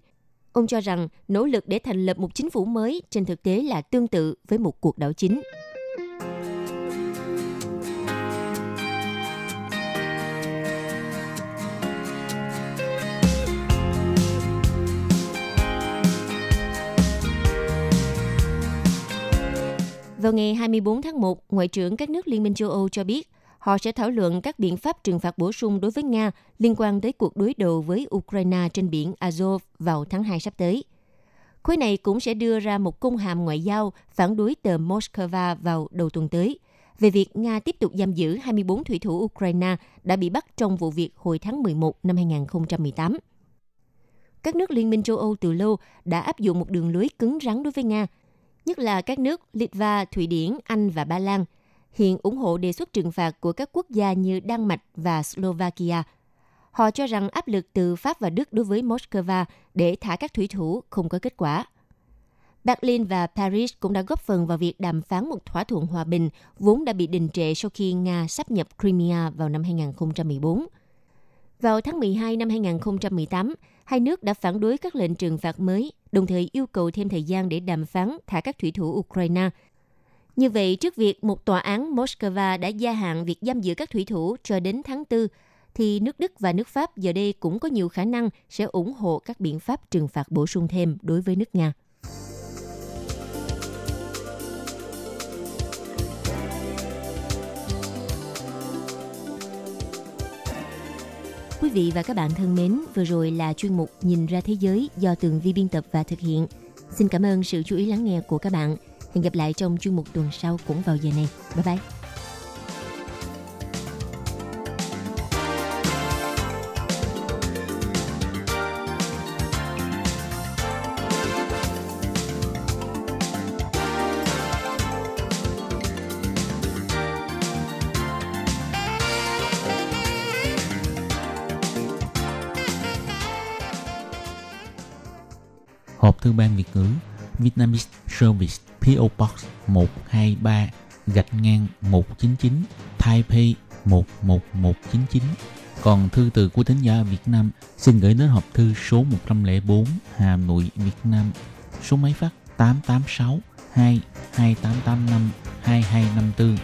Ông cho rằng nỗ lực để thành lập một chính phủ mới trên thực tế là tương tự với một cuộc đảo chính. Vào ngày hai mươi bốn tháng một, Ngoại trưởng các nước Liên minh châu Âu cho biết họ sẽ thảo luận các biện pháp trừng phạt bổ sung đối với Nga liên quan tới cuộc đối đầu với Ukraine trên biển Azov vào tháng hai sắp tới. Khối này cũng sẽ đưa ra một công hàm ngoại giao phản đối tờ Moscow vào đầu tuần tới về việc Nga tiếp tục giam giữ hai mươi bốn thủy thủ Ukraine đã bị bắt trong vụ việc hồi tháng mười một năm hai nghìn không trăm mười tám. Các nước Liên minh châu Âu từ lâu đã áp dụng một đường lối cứng rắn đối với Nga, nhất là các nước Litva, Thụy Điển, Anh và Ba Lan, hiện ủng hộ đề xuất trừng phạt của các quốc gia như Đan Mạch và Slovakia. Họ cho rằng áp lực từ Pháp và Đức đối với Moscow để thả các thủy thủ không có kết quả. Berlin và Paris cũng đã góp phần vào việc đàm phán một thỏa thuận hòa bình vốn đã bị đình trệ sau khi Nga sáp nhập Crimea vào năm hai nghìn không trăm mười bốn. Vào tháng mười hai năm hai nghìn không trăm mười tám, hai nước đã phản đối các lệnh trừng phạt mới, đồng thời yêu cầu thêm thời gian để đàm phán thả các thủy thủ Ukraine. Như vậy, trước việc một tòa án Moscow đã gia hạn việc giam giữ các thủy thủ cho đến tháng tư, thì nước Đức và nước Pháp giờ đây cũng có nhiều khả năng sẽ ủng hộ các biện pháp trừng phạt bổ sung thêm đối với nước Nga. Quý vị và các bạn thân mến, vừa rồi là chuyên mục Nhìn ra thế giới do Tường Vi biên tập và thực hiện. Xin cảm ơn sự chú ý lắng nghe của các bạn. Hẹn gặp lại trong chuyên mục tuần sau cũng vào giờ này. Bye bye! Hộp thư ban Việt ngữ Vietnamese Service pê ô Box một hai ba gạch ngang một chín chín Taipei một một một chín chín. Còn thư từ của thính giả Việt Nam xin gửi đến hộp thư số một không bốn Hà Nội, Việt Nam. Số máy phát tám tám sáu hai hai tám tám năm hai hai năm tư.